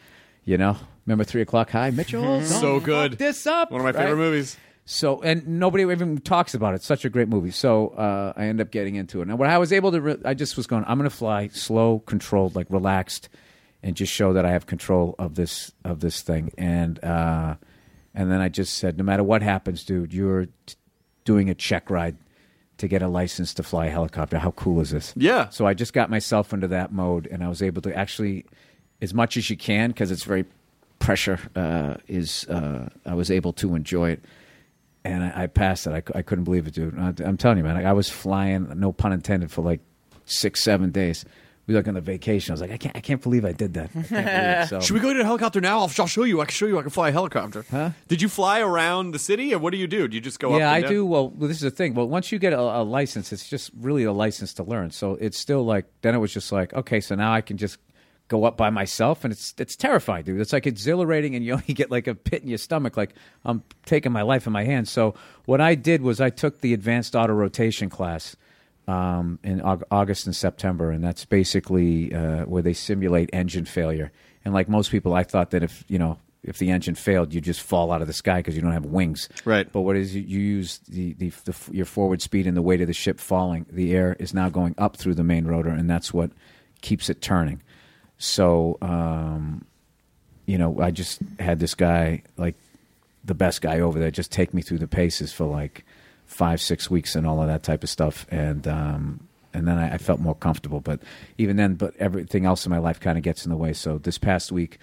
Remember 3 o'clock high, Mitchell? Don't so good. Fuck this up. One of my favorite movies. So, and nobody even talks about it. Such a great movie. So I end up getting into it. Now, what I was able to, I just was going, I'm going to fly slow, controlled, like relaxed. And just show that I have control of this thing, and then I just said, no matter what happens, dude, you're doing a check ride to get a license to fly a helicopter. How cool is this? Yeah. So I just got myself into that mode, and I was able to actually, as much as you can, because it's very pressure. I was able to enjoy it, and I passed it. I couldn't believe it, dude. I'm telling you, man, I was flying, no pun intended, for like 6-7 days. We were on the vacation. I was like, I can't believe I did that. I can't believe it. So, should we go to a helicopter now? I'll show you. I can show you I can fly a helicopter. Huh? Did you fly around the city, or what do you do? Do you just go up? Yeah, I do. Well, this is the thing. Well, once you get a license, it's just really a license to learn. So it's still like, then it was just like, okay, so now I can just go up by myself, and it's terrifying, dude. It's like exhilarating, and you only get like a pit in your stomach. Like I'm taking my life in my hands. So what I did was I took the advanced auto rotation class. in August and September, and that's basically where they simulate engine failure. And like most people, I thought that if the engine failed, you just fall out of the sky because you don't have wings. Right. But what is you use the your forward speed and the weight of the ship falling. The air is now going up through the main rotor, and that's what keeps it turning. So, I just had this guy, like the best guy over there, just take me through the paces for like 5-6 weeks and all of that type of stuff. And then I felt more comfortable. But even then, but everything else in my life kind of gets in the way. So this past week,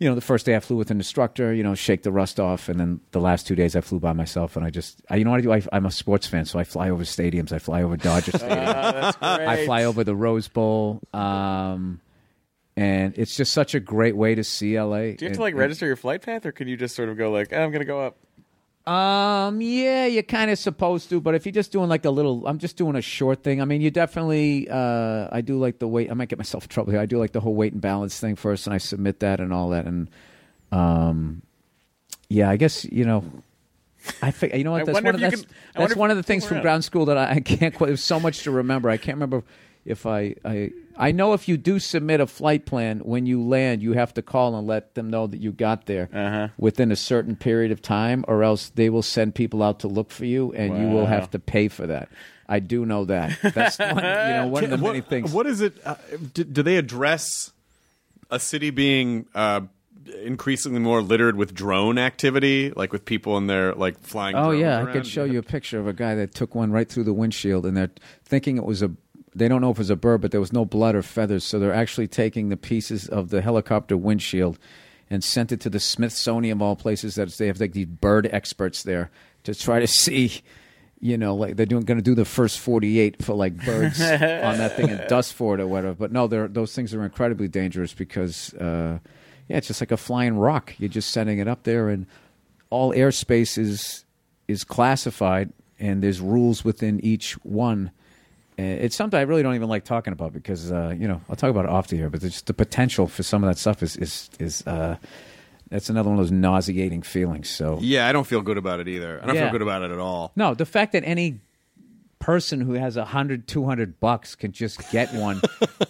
the first day I flew with an instructor, shake the rust off. And then the last 2 days I flew by myself. And I just, what I do? I'm a sports fan, so I fly over stadiums. I fly over Dodger Stadium. That's great. I fly over the Rose Bowl. And it's just such a great way to see L.A. Do you have to register your flight path, or can you just sort of go like, I'm going to go up? Yeah, you're kind of supposed to, but if you're just doing I'm just doing a short thing. I mean, you definitely, I do like the weight. I might get myself in trouble here. I do like the whole weight and balance thing first, and I submit that and all that. And, I guess, I think, that's one of the things from ground school that I can't quite, there's so much to remember. I can't remember if I know if you do submit a flight plan, when you land, you have to call and let them know that you got there within a certain period of time, or else they will send people out to look for you, and you will have to pay for that. I do know that. That's one of the many things. What is it? Do they address a city being increasingly more littered with drone activity, like with people in their flying? Oh yeah, I could show you a picture of a guy that took one right through the windshield, and they're thinking it was a. They don't know if it was a bird, but there was no blood or feathers, so they're actually taking the pieces of the helicopter windshield and sent it to the Smithsonian, of all places, that they have these bird experts there to try to see, they're going to do the first 48 for birds on that thing and dust for it or whatever. But no, those things are incredibly dangerous because, it's just like a flying rock. You're just sending it up there, and all airspace is classified, and there's rules within each one. It's something I really don't even like talking about because, I'll talk about it off the air, but just the potential for some of that stuff is that's another one of those nauseating feelings. So yeah, I don't feel good about it either. I don't feel good about it at all. No, the fact that any person who has $100, $200 can just get one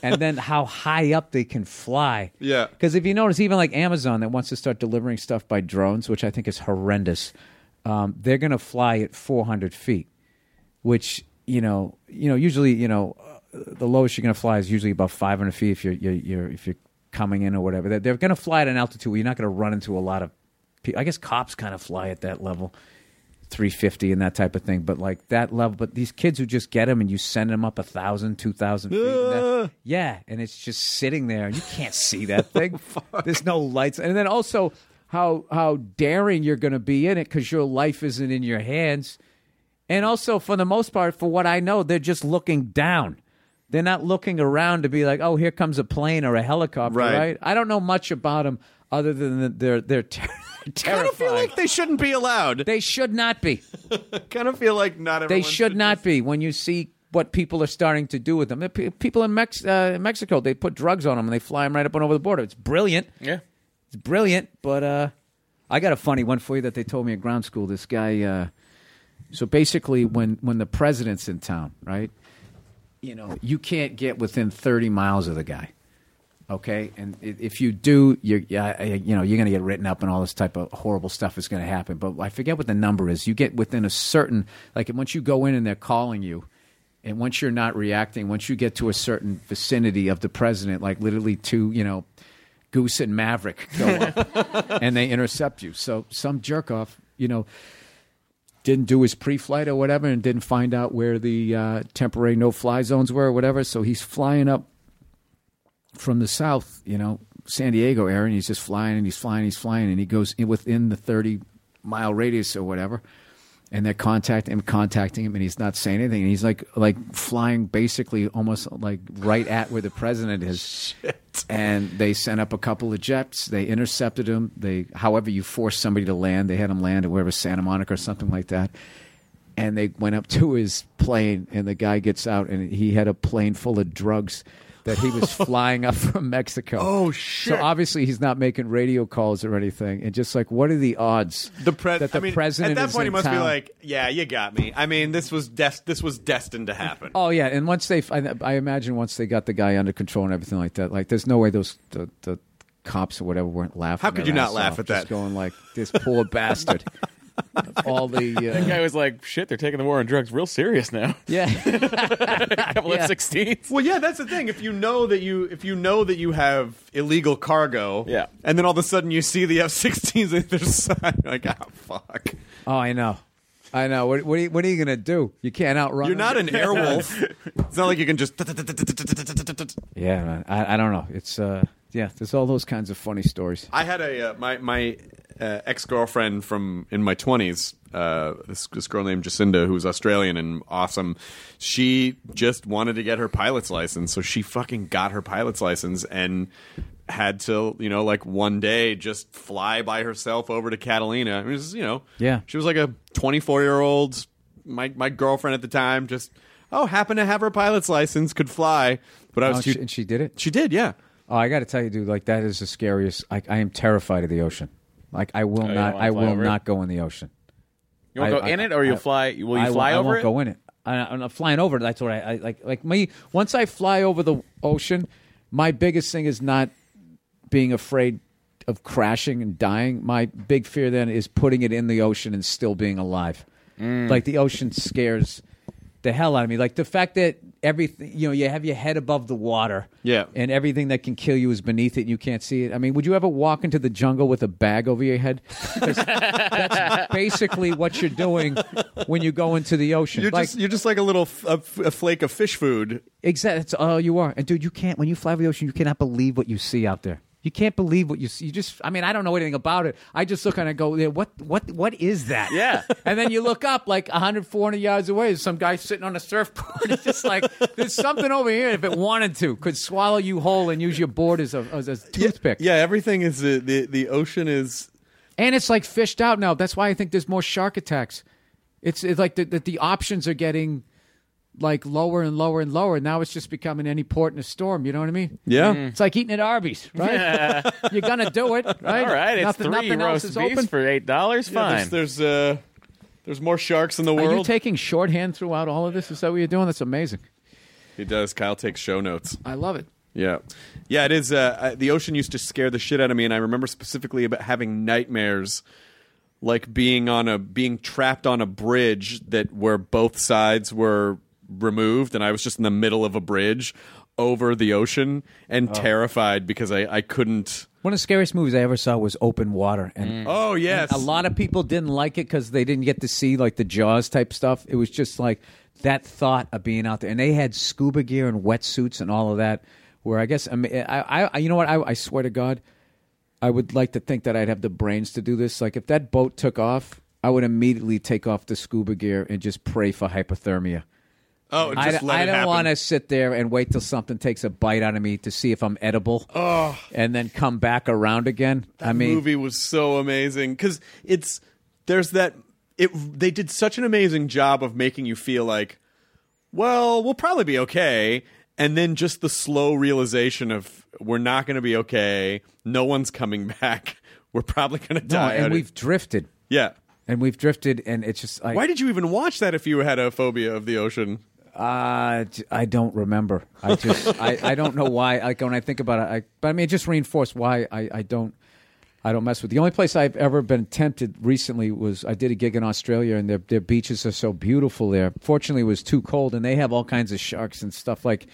and then how high up they can fly. Yeah. Because if you notice, even Amazon that wants to start delivering stuff by drones, which I think is horrendous, they're going to fly at 400 feet, which... usually, the lowest you're going to fly is usually about 500 feet if you're coming in or whatever. They're going to fly at an altitude where you're not going to run into a lot of people. I guess cops kind of fly at that level, 350 and that type of thing. But that level, but these kids who just get them and you send them up 1,000, 2,000 feet. And it's just sitting there and you can't see that thing. There's no lights. And then also how daring you're going to be in it because your life isn't in your hands. And also, for the most part, for what I know, they're just looking down. They're not looking around to be like, oh, here comes a plane or a helicopter, right? I don't know much about them other than they're terrified. I kind of feel like they shouldn't be allowed. They should not be. Kind of feel like not everyone should not be when you see what people are starting to do with them. People in Mexico, they put drugs on them and they fly them right up and over the border. It's brilliant. Yeah. It's brilliant, but I got a funny one for you that they told me at ground school. This guy... So basically, when the president's in town, right, you can't get within 30 miles of the guy, okay? And if you do, you're going to get written up and all this type of horrible stuff is going to happen. But I forget what the number is. You get within a certain – once you go in and they're calling you, and once you're not reacting, once you get to a certain vicinity of the president, literally two, Goose and Maverick go up and they intercept you. So some jerk-off, didn't do his pre-flight or whatever and didn't find out where the temporary no-fly zones were or whatever. So he's flying up from the south, San Diego area, and he's just flying and he's flying. And he goes in within the 30-mile radius or whatever. And they're contacting him, and he's not saying anything. And he's like flying basically almost right at where the president is. Shit. And they sent up a couple of jets. They intercepted him. However, you force somebody to land. They had him land at wherever Santa Monica or something like that. And they went up to his plane, and the guy gets out, and he had a plane full of drugs. that he was flying up from Mexico. Oh, shit. So obviously he's not making radio calls or anything. And just like, what are the odds that the president is in town? At that point, he must be like, yeah, you got me. I mean, this was destined to happen. Oh, yeah. And once they, I imagine once they got the guy under control and everything like that, like there's no way those the cops or whatever weren't laughing. How could you not laugh at that? Just going like, this poor bastard. All the that guy was like, shit, they're taking the war on drugs real serious now. Yeah. A couple of 16s. Well, yeah, that's the thing. If you know that you have illegal cargo, yeah, and then all of a sudden you see the F-16s at their side, like, oh, fuck. Oh, I know. What are you going to do? You can't outrun. You're not an airwolf. It's not like you can just... Yeah, man. I don't know. It's... Yeah, there's all those kinds of funny stories. I had a my ex-girlfriend from in my 20s, this girl named Jacinda, who's Australian and awesome. She just wanted to get her pilot's license, so she fucking got her pilot's license and had to, you know, like one day just fly by herself over to Catalina. It was, you know, yeah. She was like a 24-year-old, my girlfriend at the time, just, happened to have her pilot's license, could fly. But I was too, and she did it? She did, yeah. Oh, I got to tell you, dude, like that is the scariest. I am terrified of the ocean. Like I will not go in the ocean. You won't go in it, or you'll fly? Will you fly over it? I won't go in it. I'm not flying over it. That's what I like. Like me, once I fly over the ocean, my biggest thing is not being afraid of crashing and dying. My big fear then is putting it in the ocean and still being alive. Mm. Like the ocean scares the hell out of me. Like the fact that everything, you know, you have your head above the water, yeah, and everything that can kill you is beneath it and you can't see it. I mean, would you ever walk into the jungle with a bag over your head? That's basically what you're doing when you go into the ocean. You're just like a little a flake of fish food. Exactly. That's all you are. And dude, you can't, when you fly over the ocean, you cannot believe what you see out there. You can't believe what you see. You just, I mean, I don't know anything about it. I just look and I go, what is that? Yeah. And then you look up like 100, 400 yards away. There's some guy sitting on a surfboard. It's just like, there's something over here, if it wanted to, could swallow you whole and use your board as a toothpick. Yeah, everything is, the ocean is. And it's like fished out now. That's why I think there's more shark attacks. It's like the options are getting like lower and lower and lower. Now it's just becoming any port in a storm. You know what I mean? Yeah. Mm. It's like eating at Arby's, right? Yeah. You're going to do it, right? All right. Nothing, it's three roast beefs for $8. Fine. Yeah, there's more sharks in the world. Are you taking shorthand throughout all of this? Is that what you're doing? That's amazing. He does. Kyle takes show notes. I love it. Yeah. Yeah, it is. The ocean used to scare the shit out of me, and I remember specifically about having nightmares like being trapped on a bridge that where both sides were removed, and I was just in the middle of a bridge over the ocean and terrified because I couldn't. One of the scariest movies I ever saw was Open Water, and oh yes, and a lot of people didn't like it because they didn't get to see like the Jaws type stuff. It was just like that thought of being out there, and they had scuba gear and wetsuits and all of that. Where I guess I you know what, I swear to God, I would like to think that I'd have the brains to do this. Like if that boat took off, I would immediately take off the scuba gear and just pray for hypothermia. Oh, just I don't want to sit there and wait till something takes a bite out of me to see if I'm edible, and then come back around again. That movie was so amazing because they did such an amazing job of making you feel like, well, we'll probably be okay, and then just the slow realization of we're not going to be okay. No one's coming back. We're probably going to die. And we've drifted. Yeah, and we've drifted, and it's just. Why did you even watch that if you had a phobia of the ocean? I don't remember. I just I don't know why. Like when I think about it, it just reinforced why I don't mess with. The only place I've ever been tempted recently was I did a gig in Australia, and their beaches are so beautiful there. Fortunately, it was too cold, and they have all kinds of sharks and stuff like.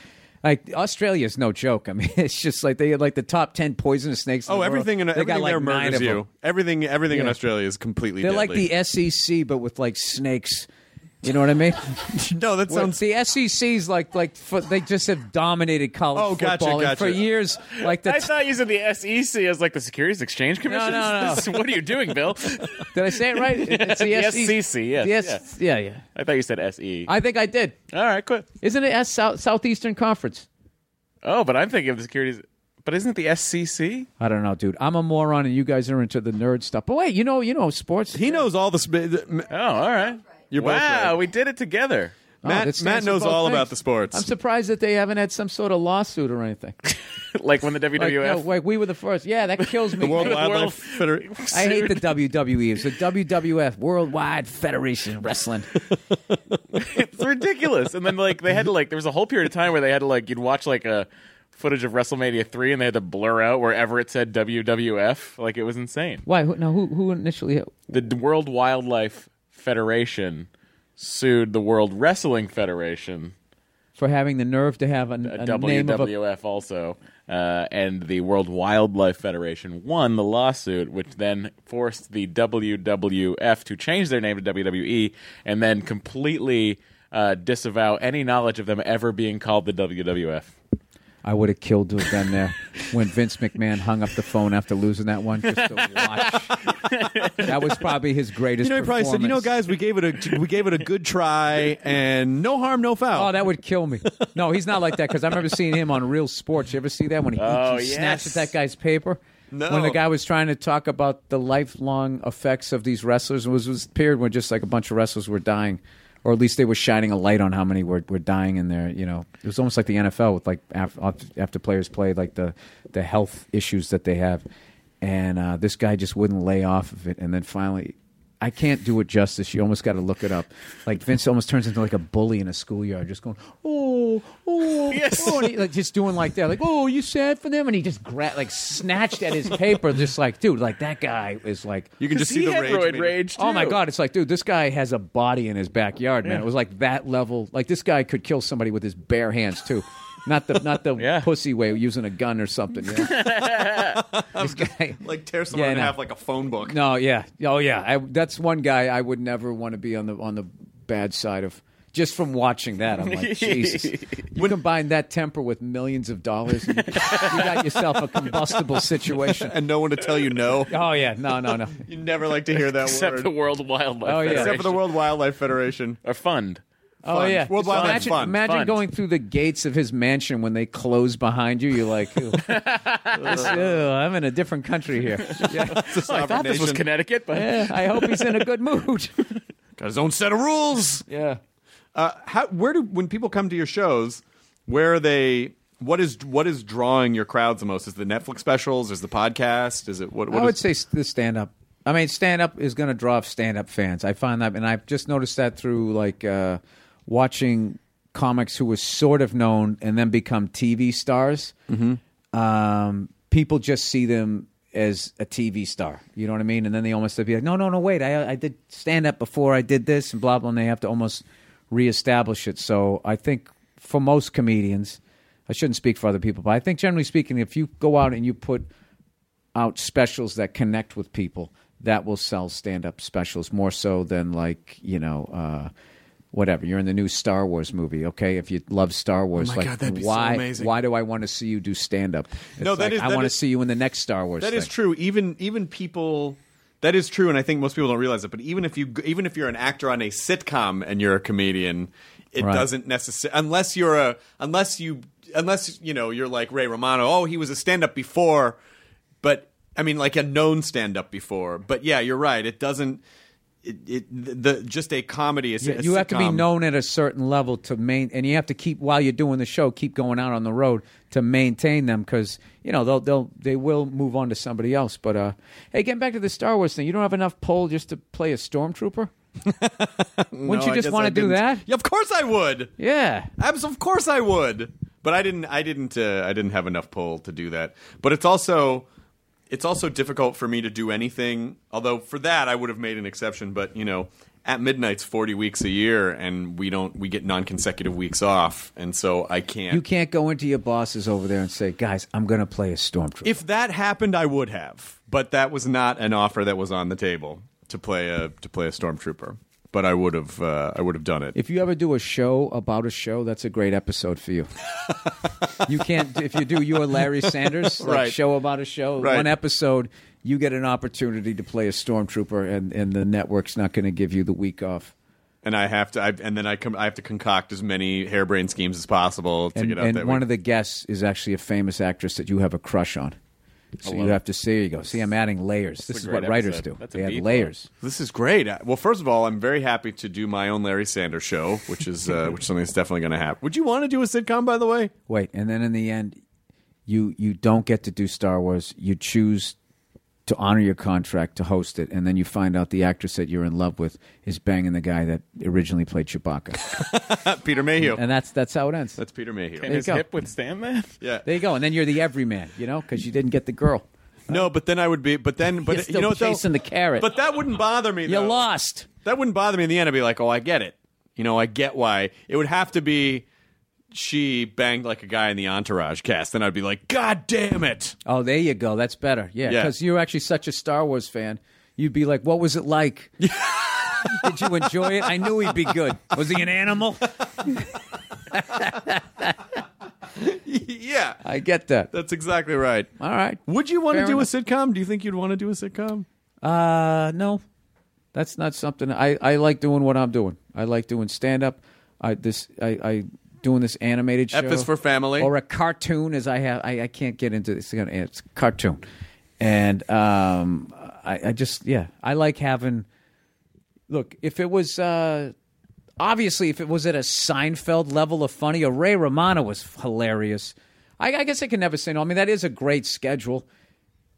Like Australia is no joke. I mean, it's just like they had like the top 10 poisonous snakes. In the everything world. Everything like there murders you. Everything in Australia is completely. They're deadly. Like the SEC, but with like snakes. You know what I mean? No, that sounds. The SEC's they just have dominated college football gotcha. For years. Like I thought using the SEC as like the Securities Exchange Commission. No. What are you doing, Bill? Did I say it right? It's the SEC. Yes. Yeah. I thought you said SE. I think I did. All right, cool. Isn't it Southeastern Conference? Oh, but I'm thinking of the Securities. But isn't it the SCC? I don't know, dude. I'm a moron, and you guys are into the nerd stuff. But wait, you know sports. He knows all the. Oh, all right. You're wow, right. We did it together. Matt knows all about the sports. I'm surprised that they haven't had some sort of lawsuit or anything. Like when the WWF? Like we were the first. Yeah, that kills me. The World Wildlife Federation. I hate the WWE. It's the WWF, Worldwide Federation of Wrestling. It's ridiculous. And then like they had to like, there was a whole period of time where they had to like, you'd watch like a footage of WrestleMania 3 and they had to blur out wherever it said WWF. Like it was insane. Why? No, who initially? The World Wildlife Federation sued the World Wrestling Federation for having the nerve to have a WWF name of a... also. And the World Wildlife Federation won the lawsuit, which then forced the WWF to change their name to WWE and then completely disavow any knowledge of them ever being called the WWF. I would have killed to have been there when Vince McMahon hung up the phone after losing that one just to watch. That was probably his greatest. You know, he probably said, "You know, guys, we gave it a good try, and no harm, no foul." Oh, that would kill me. No, he's not like that because I remember seeing him on Real Sports. You ever see that when he snatched at that guy's paper? No. When the guy was trying to talk about the lifelong effects of these wrestlers, it was a period when just like a bunch of wrestlers were dying. Or at least they were shining a light on how many were dying in there. You know, it was almost like the NFL with like after players played, like the health issues that they have, and this guy just wouldn't lay off of it. And then finally, I can't do it justice. You almost got to look it up. Like Vince almost turns into like a bully in a schoolyard, just going, oh, yes. Oh, and he, like just doing like that, like, oh, you sad for them, and he just snatched at his paper, just like, dude, like that guy is like, you can just see the rage. Oh my God, it's like, dude, this guy has a body in his backyard, man. Yeah. It was like that level. Like this guy could kill somebody with his bare hands too. Not the pussy way, using a gun or something. You know? This guy, like tear someone in half like a phone book. No, yeah, oh yeah. That's one guy I would never want to be on the bad side of. Just from watching that, I'm like, Jesus. You combine that temper with millions of dollars, and you got yourself a combustible situation. And no one to tell you no. Oh, yeah. No. You never like to hear that word. Except for the World Wildlife Federation. Or fund. Fun. Oh, yeah. World Wildlife Fund. Imagine going through the gates of his mansion when they close behind you. You're like, ew. I'm in a different country here. Yeah. I thought this was Connecticut, but... Yeah, I hope he's in a good mood. Got his own set of rules. Yeah. When people come to your shows, where are they... What is drawing your crowds the most? Is it the Netflix specials? Is it the podcast? Is it... I would say the stand-up. I mean, stand-up is going to draw stand-up fans. I find that, and I've just noticed that through, like... watching comics who were sort of known and then become TV stars, mm-hmm. People just see them as a TV star. You know what I mean? And then they almost have to be like, no, wait. I did stand-up before I did this and blah, blah, and they have to almost reestablish it. So I think for most comedians, I shouldn't speak for other people, but I think generally speaking, if you go out and you put out specials that connect with people, that will sell stand-up specials more so than like, you know... whatever, you're in the new Star Wars movie, okay? If you love Star Wars, why? So amazing. Why do I want to see you do stand up? I want to see you in the next Star Wars. That is true. Even people, that is true, and I think most people don't realize it. But even if you're an actor on a sitcom and you're a comedian, it doesn't necessarily unless you know you're like Ray Romano. Oh, he was a stand up before, but I mean like a known stand up before. But yeah, you're right. It doesn't. Just a comedy is a sitcom. Have to be known at a certain level to and you have to keep while you're doing the show, keep going out on the road to maintain them because you know they will move on to somebody else. But hey, getting back to the Star Wars thing, you don't have enough pull just to play a stormtrooper. Wouldn't you just want to do that? Yeah, of course I would. Yeah, of course I would. But I didn't have enough pull to do that. But it's also difficult for me to do anything, although for that I would have made an exception. But, you know, At Midnight's 40 weeks a year, and we get non-consecutive weeks off, and so I can't. You can't go into your bosses over there and say, guys, I'm going to play a stormtrooper. If that happened, I would have, but that was not an offer that was on the table to play a stormtrooper. But I would have done it. If you ever do a show about a show, that's a great episode for you. You can't if you do your Larry Sanders like, show about a show. Right. One episode, you get an opportunity to play a stormtrooper, and the network's not going to give you the week off. And I have to, I have to concoct as many harebrained schemes as possible to get out that week. And one of the guests is actually a famous actress that you have a crush on. So you have to see. You go, see, I'm adding layers. This is what writers do. They add layers. This is great. Well, first of all, I'm very happy to do my own Larry Sanders show, which is something that's definitely going to happen. Would you want to do a sitcom, by the way? Wait, and then in the end, you don't get to do Star Wars. You choose to honor your contract to host it, and then you find out the actress that you're in love with is banging the guy that originally played Chewbacca. Peter Mayhew. And that's how it ends. That's Peter Mayhew. Can his hip withstand that? Yeah. There you go. And then you're the everyman, you know, because you didn't get the girl. No, but then I would be. But then, but you know, chasing the carrot. But that wouldn't bother me. Though. You lost. That wouldn't bother me in the end. I'd be like, oh, I get it. You know, I get why. It would have to be. She banged like a guy in the Entourage cast, then I'd be like, God damn it. Oh, there you go. That's better. Yeah, because you're actually such a Star Wars fan. You'd be like, what was it like? Did you enjoy it? I knew he'd be good. Was he an animal? Yeah. I get that. That's exactly right. All right. Would you want to do a sitcom? Do you think you'd want to do a sitcom? No. That's not something. I like doing what I'm doing. I like doing stand-up. I doing this animated show. F is for Family. Or a cartoon, as I have. I can't get into this. It's a cartoon. And I just, yeah. I like having... Look, if it was... obviously, if it was at a Seinfeld level of funny, or Ray Romano was hilarious. I guess I can never say no. I mean, that is a great schedule.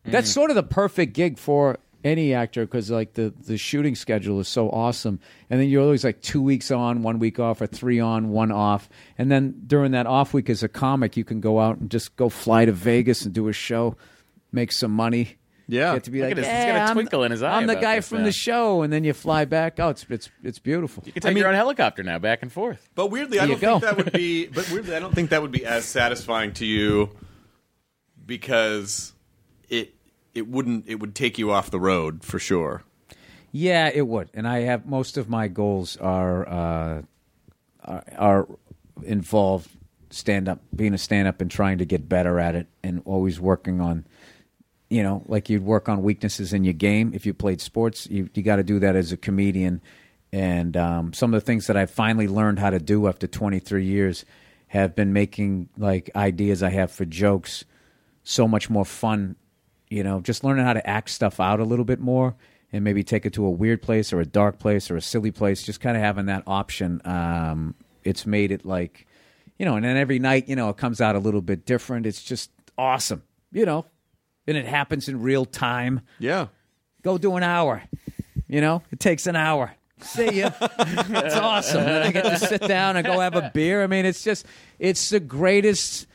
That's sort of the perfect gig for any actor, because like the shooting schedule is so awesome, and then you're always like 2 weeks on, 1 week off, or three on, one off, and then during that off week as a comic, you can go out and just go fly to Vegas and do a show, make some money. Yeah, you get to be like, he's got a twinkle in his eye. I'm the guy from the show, and then you fly back. Oh, it's beautiful. You can take your own helicopter now, back and forth. But weirdly, I don't think that would be as satisfying to you, because it wouldn't. It would take you off the road for sure. Yeah, it would. And I have most of my goals are involved stand up, being a stand up, and trying to get better at it, and always working on, you know, like you'd work on weaknesses in your game if you played sports. You got to do that as a comedian. And some of the things that I finally learned how to do after 23 years have been making like ideas I have for jokes so much more fun. You know, just learning how to act stuff out a little bit more, and maybe take it to a weird place or a dark place or a silly place. Just kind of having that option. It's made it like, you know, and then every night, you know, it comes out a little bit different. It's just awesome, you know, and it happens in real time. Yeah. Go do an hour. You know, it takes an hour. See ya. It's awesome. Then I get to sit down and go have a beer. I mean, it's just, it's the greatest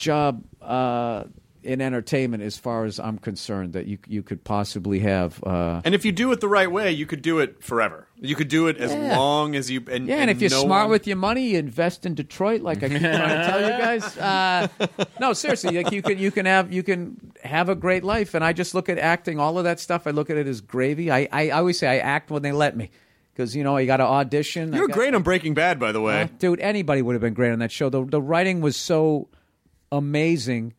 job, in entertainment, as far as I'm concerned, that you could possibly have, and if you do it the right way, you could do it forever. You could do it as long as you. And if you're smart with your money, you invest in Detroit, like I keep trying to tell you guys. No, seriously, like you can have a great life. And I just look at acting, all of that stuff. I look at it as gravy. I always say I act when they let me. Because, you know, you got to audition. You were great on Breaking Bad, by the way, dude. Anybody would have been great on that show. The writing was so amazing.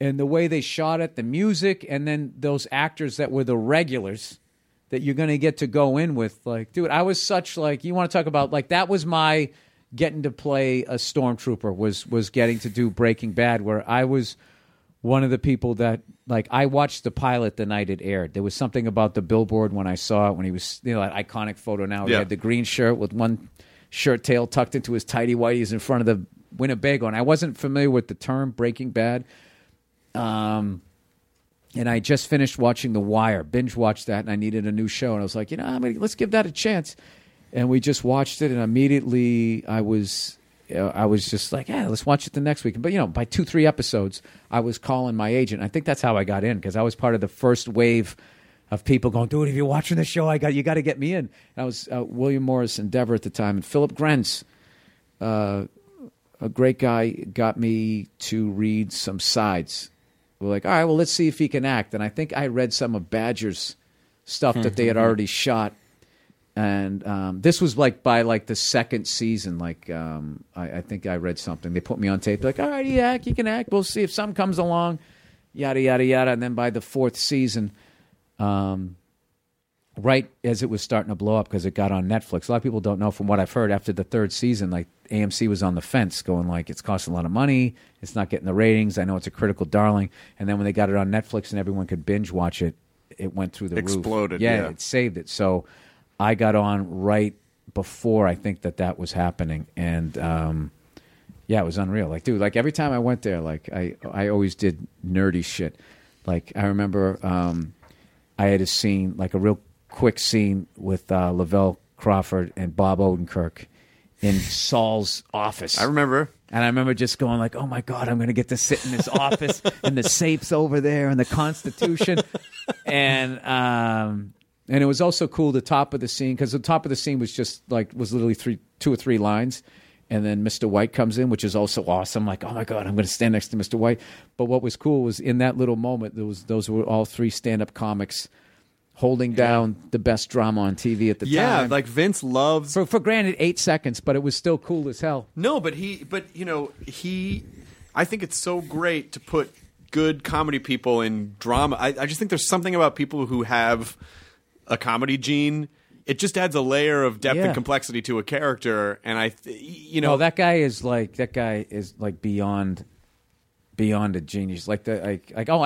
And the way they shot it, the music, and then those actors that were the regulars that you're going to get to go in with. Like, dude, I was such like, you want to talk about, like, that was my getting to play a stormtrooper was getting to do Breaking Bad, where I was one of the people that, like, I watched the pilot the night it aired. There was something about the billboard when I saw it, when he was, you know, that iconic photo now. He had the green shirt with one shirt tail tucked into his tighty-whities in front of the Winnebago. And I wasn't familiar with the term Breaking Bad. And I just finished watching The Wire, binge watched that, and I needed a new show. And I was like, you know, let's give that a chance. And we just watched it, and immediately I was just like, yeah, let's watch it the next week. But, you know, by 2-3 episodes, I was calling my agent. I think that's how I got in, because I was part of the first wave of people going, dude, if you're watching the show, you got to get me in. And I was William Morris Endeavor at the time, and Philip Grenz, a great guy, got me to read some sides. We're like, all right, well, let's see if he can act. And I think I read some of Badger's stuff that they had already shot. And this was like by like the second season. Like I think I read something. They put me on tape. They're like, all right, you can act. We'll see if something comes along, yada, yada, yada. And then by the fourth season, right as it was starting to blow up because it got on Netflix. A lot of people don't know, from what I've heard, after the third season, like AMC was on the fence going like, it's costing a lot of money, it's not getting the ratings, I know it's a critical darling. And then when they got it on Netflix and everyone could binge watch it, it went through the roof. Exploded, yeah. It saved it. So I got on right before I think that was happening. And yeah, it was unreal. Like, dude, like every time I went there, like I always did nerdy shit. Like I remember I had a scene, like a real quick scene with Lavelle Crawford and Bob Odenkirk in Saul's office. I remember. And I remember just going like, oh my God, I'm going to get to sit in this office and the safe's over there and the Constitution. And it was also cool, the top of the scene, because the top of the scene was just like, was literally two or three lines. And then Mr. White comes in, which is also awesome. Like, oh my God, I'm going to stand next to Mr. White. But what was cool was in that little moment, those were all three stand-up comics holding down the best drama on TV at the time. Yeah, like Vince loves... For granted, 8 seconds, but it was still cool as hell. No, but I think it's so great to put good comedy people in drama. I just think there's something about people who have a comedy gene. It just adds a layer of depth and complexity to a character, and I that guy is like beyond a genius. Like I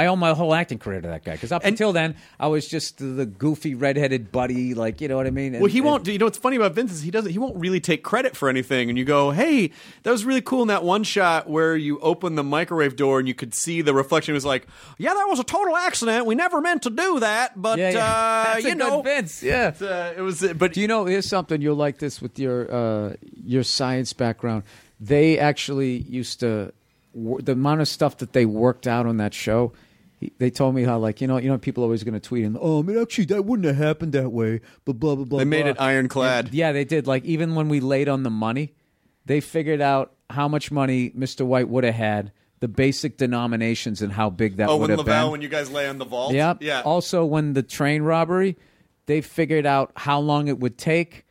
owe my whole acting career to that guy, because until then I was just the goofy redheaded buddy, like, you know what I mean. And, well, he won't. You know what's funny about Vince is he won't really take credit for anything, and you go, hey, that was really cool in that one shot where you open the microwave door and you could see the reflection. It was like, yeah, that was a total accident. We never meant to do that, but that's a good Vince. Yeah, it was. But do you know, here's something you'll like this with your science background. They actually used to. The amount of stuff that they worked out on that show, they told me how, like, you know, people are always going to tweet and, oh, I mean, actually, that wouldn't have happened that way, but blah, blah, blah. They made it ironclad. And, yeah, they did. Like, even when we laid on the money, they figured out how much money Mr. White would have had, the basic denominations, and how big that would have been. Oh, when Lavelle, when you guys lay on the vault? Yep. Yeah. Also, when the train robbery, they figured out how long it would take.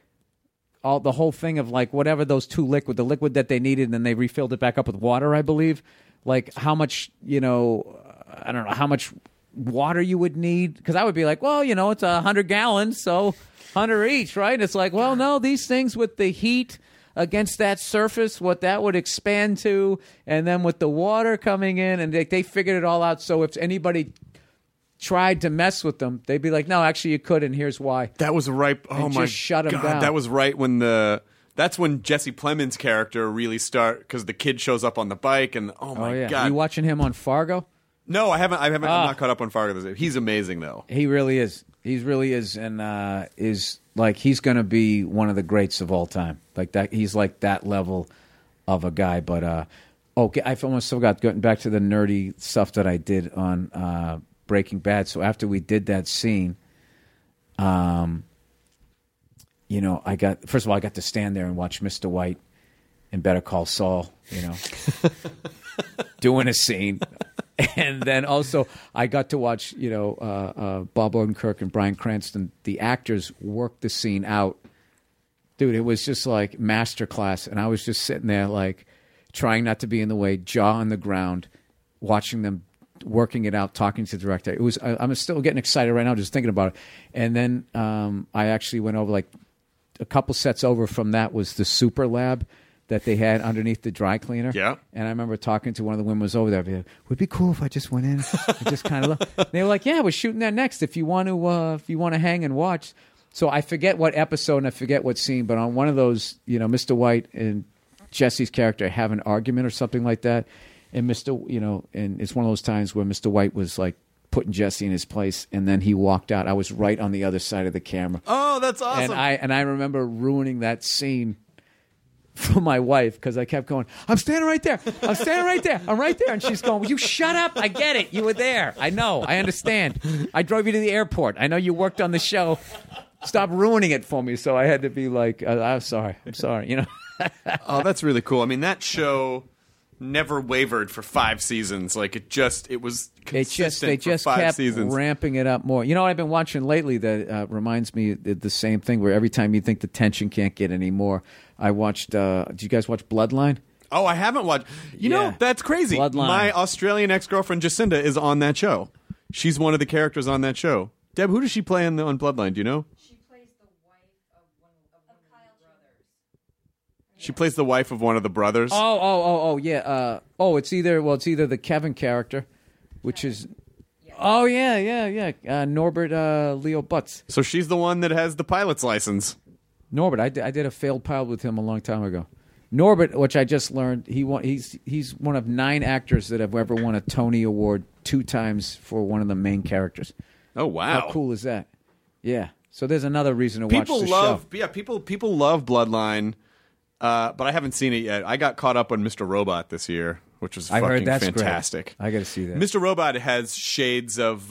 All the whole thing of like whatever those the liquid that they needed, and then they refilled it back up with water, I believe. Like how much, you know, I don't know how much water you would need, because I would be like, well, you know, it's 100 gallons, so 100 each, right? And it's like, well, no, these things with the heat against that surface, what that would expand to, and then with the water coming in, and they figured it all out. So if anybody tried to mess with them, they'd be like, no, actually you could, and here's why. That was right. Oh, and my just shut God, down. That was right when that's when Jesse Plemons' character really start, because the kid shows up on the bike, and God. Are you watching him on Fargo? No, I haven't. I'm not caught up on Fargo. He's amazing though. He really is. And is like, he's going to be one of the greats of all time. Like that. He's like that level of a guy, but, okay. I've almost forgot, getting back to the nerdy stuff that I did on, Breaking Bad. So after we did that scene, you know, I got to stand there and watch Mr. White and Better Call Saul, you know, doing a scene. And then also I got to watch, you know, Bob Odenkirk and Bryan Cranston, the actors, work the scene out. Dude, it was just like masterclass. And I was just sitting there like trying not to be in the way, jaw on the ground, watching them working it out, talking to the director. It was, I'm still getting excited right now just thinking about it. And then I actually went over, like a couple sets over from that was the super lab that they had underneath the dry cleaner. Yeah. And I remember talking to one of the women who was over there. I'd be like, would it be cool if I just went in and just kind of looked? They were like, yeah, we're shooting that next if you want to hang and watch. So I forget what episode and I forget what scene, but on one of those, you know, Mr. White and Jesse's character have an argument or something like that. And it's one of those times where Mr. White was like putting Jesse in his place, and then he walked out. I was right on the other side of the camera. Oh, that's awesome! And I remember ruining that scene for my wife, because I kept going, I'm standing right there. I'm standing right there. I'm right there, and she's going, "Will you shut up? I get it. You were there. I know. I understand. I drove you to the airport. I know you worked on the show. Stop ruining it for me." So I had to be like, "I'm sorry. I'm sorry." You know? Oh, that's really cool. I mean, that show never wavered for 5 seasons. Like it was consistent. They just kept ramping it up more. You know what I've been watching lately that reminds me the same thing, where every time you think the tension can't get any more, I watched. Did you guys watch Bloodline? Oh, I haven't watched. You know that's crazy. Bloodline. My Australian ex-girlfriend Jacinda is on that show. She's one of the characters on that show. Deb, who does she play in on Bloodline? Do you know? She plays the wife of one of Kyle's brothers. She plays the wife of one of the brothers. Oh, yeah. It's either the Kevin character, which is. Oh yeah, Norbert Leo Butz. So she's the one that has the pilot's license. Norbert, I did a failed pilot with him a long time ago. Norbert, which I just learned, he's one of 9 actors that have ever won a Tony Award 2 times for one of the main characters. Oh wow! How cool is that? Yeah. So there's another reason to watch the show. Yeah, people love Bloodline, but I haven't seen it yet. I got caught up on Mr. Robot this year. Which is fucking fantastic. Great. I got to see that. Mr. Robot has shades of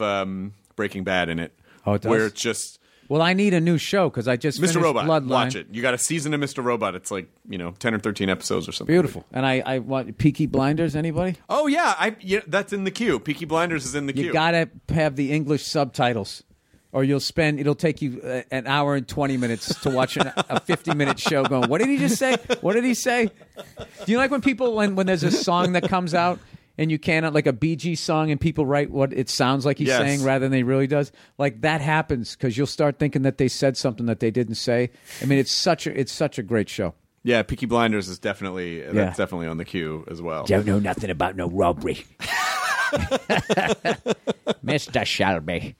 Breaking Bad in it. Oh, it does? Where it's just... Well, I need a new show because I just finished Bloodline. Mr. Robot, watch it. You got a season of Mr. Robot. It's like, 10 or 13 episodes or something. Beautiful. And I want Peaky Blinders, anybody? Oh, yeah. That's in the queue. Peaky Blinders is in the queue. You got to have the English subtitles or it'll take you an hour and 20 minutes to watch a 50-minute show going, what did he just say? What did he say? Do you like when people, when there's a song that comes out and you can't, like a Bee Gees song, and people write what it sounds like he's saying rather than he really does? Like that happens because you'll start thinking that they said something that they didn't say. I mean, it's such a great show. Yeah, Peaky Blinders is definitely on the queue as well. Don't know nothing about no robbery. Mr. Shelby.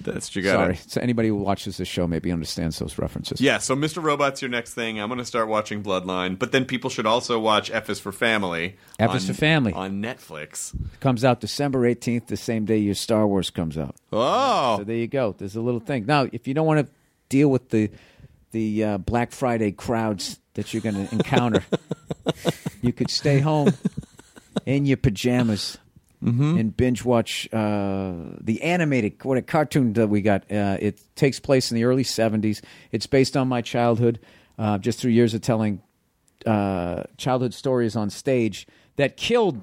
That's what you got. Sorry. So anybody who watches this show maybe understands those references. Yeah, so Mr. Robot's your next thing. I'm going to start watching Bloodline. But then people should also watch F is for Family. On Netflix. It comes out December 18th, the same day your Star Wars comes out. Oh. So there you go. There's a little thing. Now, if you don't want to deal with the Black Friday crowds that you're going to encounter, you could stay home in your pajamas. Mm-hmm. And binge watch the animated, what a cartoon that we got. It takes place in the early 70s. It's based on my childhood, just through years of telling childhood stories on stage that killed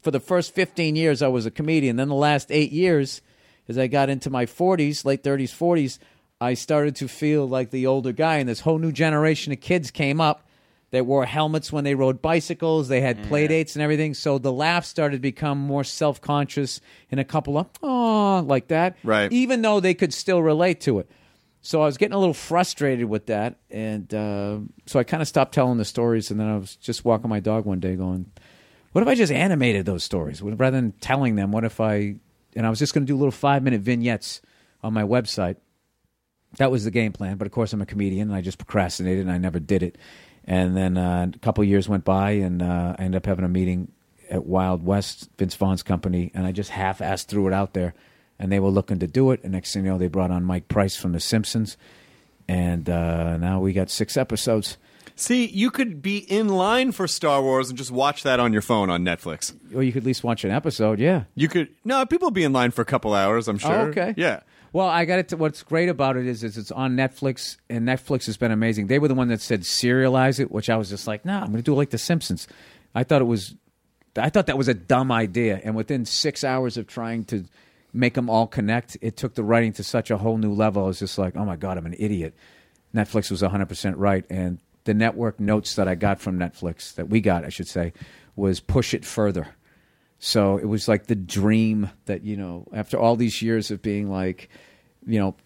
for the first 15 years I was a comedian. Then the last 8 years, as I got into my 40s, late 30s, 40s, I started to feel like the older guy, and this whole new generation of kids came up. They wore helmets when they rode bicycles. They had play dates and everything. So the laugh started to become more self-conscious and a couple of, oh, like that. Right. Even though they could still relate to it. So I was getting a little frustrated with that. And so I kind of stopped telling the stories. And then I was just walking my dog one day going, what if I just animated those stories? Rather than telling them, what if I... And I was just going to do little 5-minute vignettes on my website. That was the game plan. But, of course, I'm a comedian, and I just procrastinated, and I never did it. And then a couple of years went by, and I ended up having a meeting at Wild West, Vince Vaughn's company, and I just half-assed threw it out there, and they were looking to do it. And next thing you know, they brought on Mike Price from The Simpsons, and now we got 6 episodes. See, you could be in line for Star Wars and just watch that on your phone on Netflix. Or you could at least watch an episode, yeah. You could. No, people would be in line for a couple hours, I'm sure. Oh, okay. Yeah. Well, I got it. What's great about it is it's on Netflix, and Netflix has been amazing. They were the one that said serialize it, which I was just like, no, I'm going to do it like The Simpsons. I thought that was a dumb idea, and within 6 hours of trying to make them all connect, it took the writing to such a whole new level. I was just like, oh my God, I'm an idiot. Netflix was 100% right, and the network notes that I got from Netflix, that we got, I should say, was push it further. So it was like the dream that, after all these years of being like,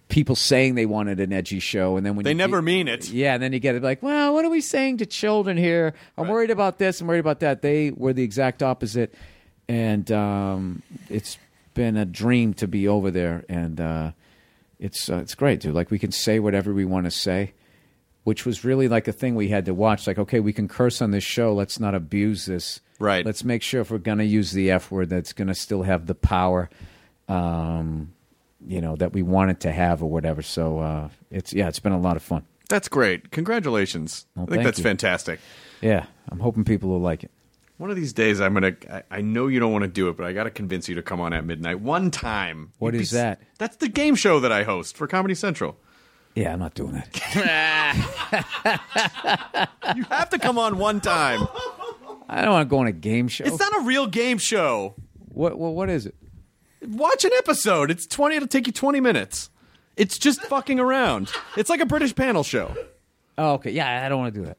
people saying they wanted an edgy show. And then when never mean it. Yeah. And then you get it like, well, what are we saying to children here? I'm worried about this. I'm worried about that. They were the exact opposite. And it's been a dream to be over there. And it's great, dude. Like we can say whatever we want to say, which was really like a thing we had to watch. Like, okay, we can curse on this show. Let's not abuse this. Right. Let's make sure if we're going to use the F word, that's going to still have the power, that we want it to have or whatever. So it's been a lot of fun. That's great. Congratulations. Well, I think that's fantastic. Yeah. I'm hoping people will like it. One of these days I'm going to – I know you don't want to do it, but I got to convince you to come on at midnight one time. What is that? That's the game show that I host for Comedy Central. Yeah, I'm not doing that. You have to come on one time. I don't want to go on a game show. It's not a real game show. What is it? Watch an episode. It'll take you 20 minutes. It's just fucking around. It's like a British panel show. Oh, okay. Yeah, I don't want to do that.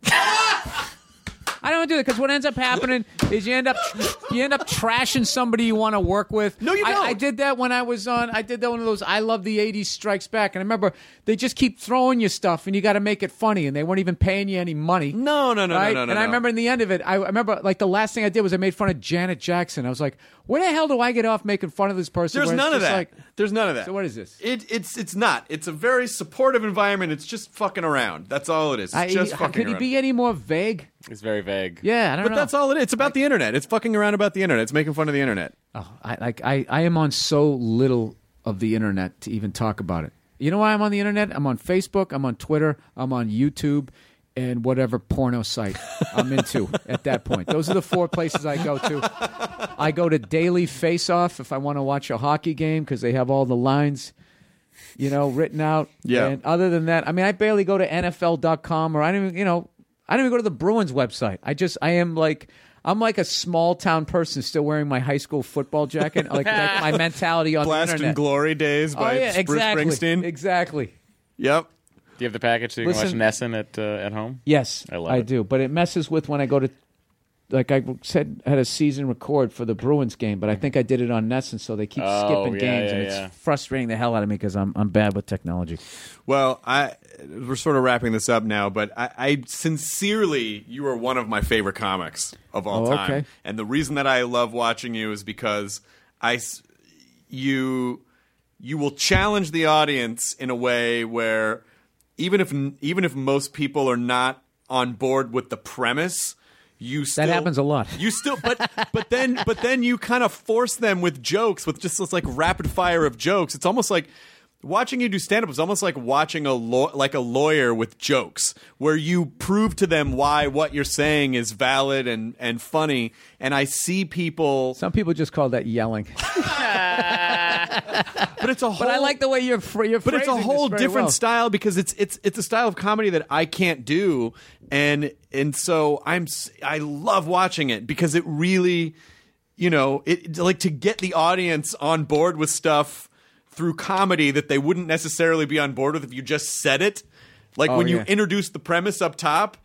I don't do it because what ends up happening is you end up trashing somebody you want to work with. No, you don't. I did that when I was on. I did that one of those I Love the 80s Strikes Back. And I remember they just keep throwing you stuff and you got to make it funny. And they weren't even paying you any money. No. And I remember in the end of it, I remember like the last thing I did was I made fun of Janet Jackson. I was like, where the hell do I get off making fun of this person? There's none of that. There's none of that. So what is this? It's not. It's a very supportive environment. It's just fucking around. That's all it is. It's just fucking around. Could you be any more vague? It's very vague. Yeah, I don't know. But that's all it is. It's about the internet. It's fucking around about the internet. It's making fun of the internet. Oh, I am on so little of the internet to even talk about it. You know why I'm on the internet? I'm on Facebook. I'm on Twitter. I'm on YouTube. And whatever porno site I'm into at that point. Those are the four places I go to. I go to Daily Face Off if I want to watch a hockey game because they have all the lines, written out. Yeah. And other than that, I mean, I barely go to NFL.com or I don't even go to the Bruins website. I'm like a small-town person still wearing my high school football jacket, like my mentality on Blast the internet. And Glory Days by Bruce Springsteen. Exactly. Yep. Do you have the package so you can watch Nessun at home? Yes, I do. But it messes with when I go to, like I said, I had a season record for the Bruins game, but I think I did it on Nessun, so they keep skipping games, and it's frustrating the hell out of me because I'm bad with technology. Well, we're sort of wrapping this up now, but I sincerely, you are one of my favorite comics of all time. Okay. And the reason that I love watching you is because you will challenge the audience in a way where... Even if most people are not on board with the premise, that happens a lot. But then you kind of force them with jokes, with just this like rapid fire of jokes. It's almost like watching you do stand up is almost like watching a lawyer with jokes, where you prove to them why what you're saying is valid and funny. And I see people. Some people just call that yelling. But it's a whole. But I like the way you're phrasing this very well. But it's a whole different style because it's a style of comedy that I can't do, and so I love watching it because it really, it like to get the audience on board with stuff through comedy that they wouldn't necessarily be on board with if you just said it, like you introduce the premise up top.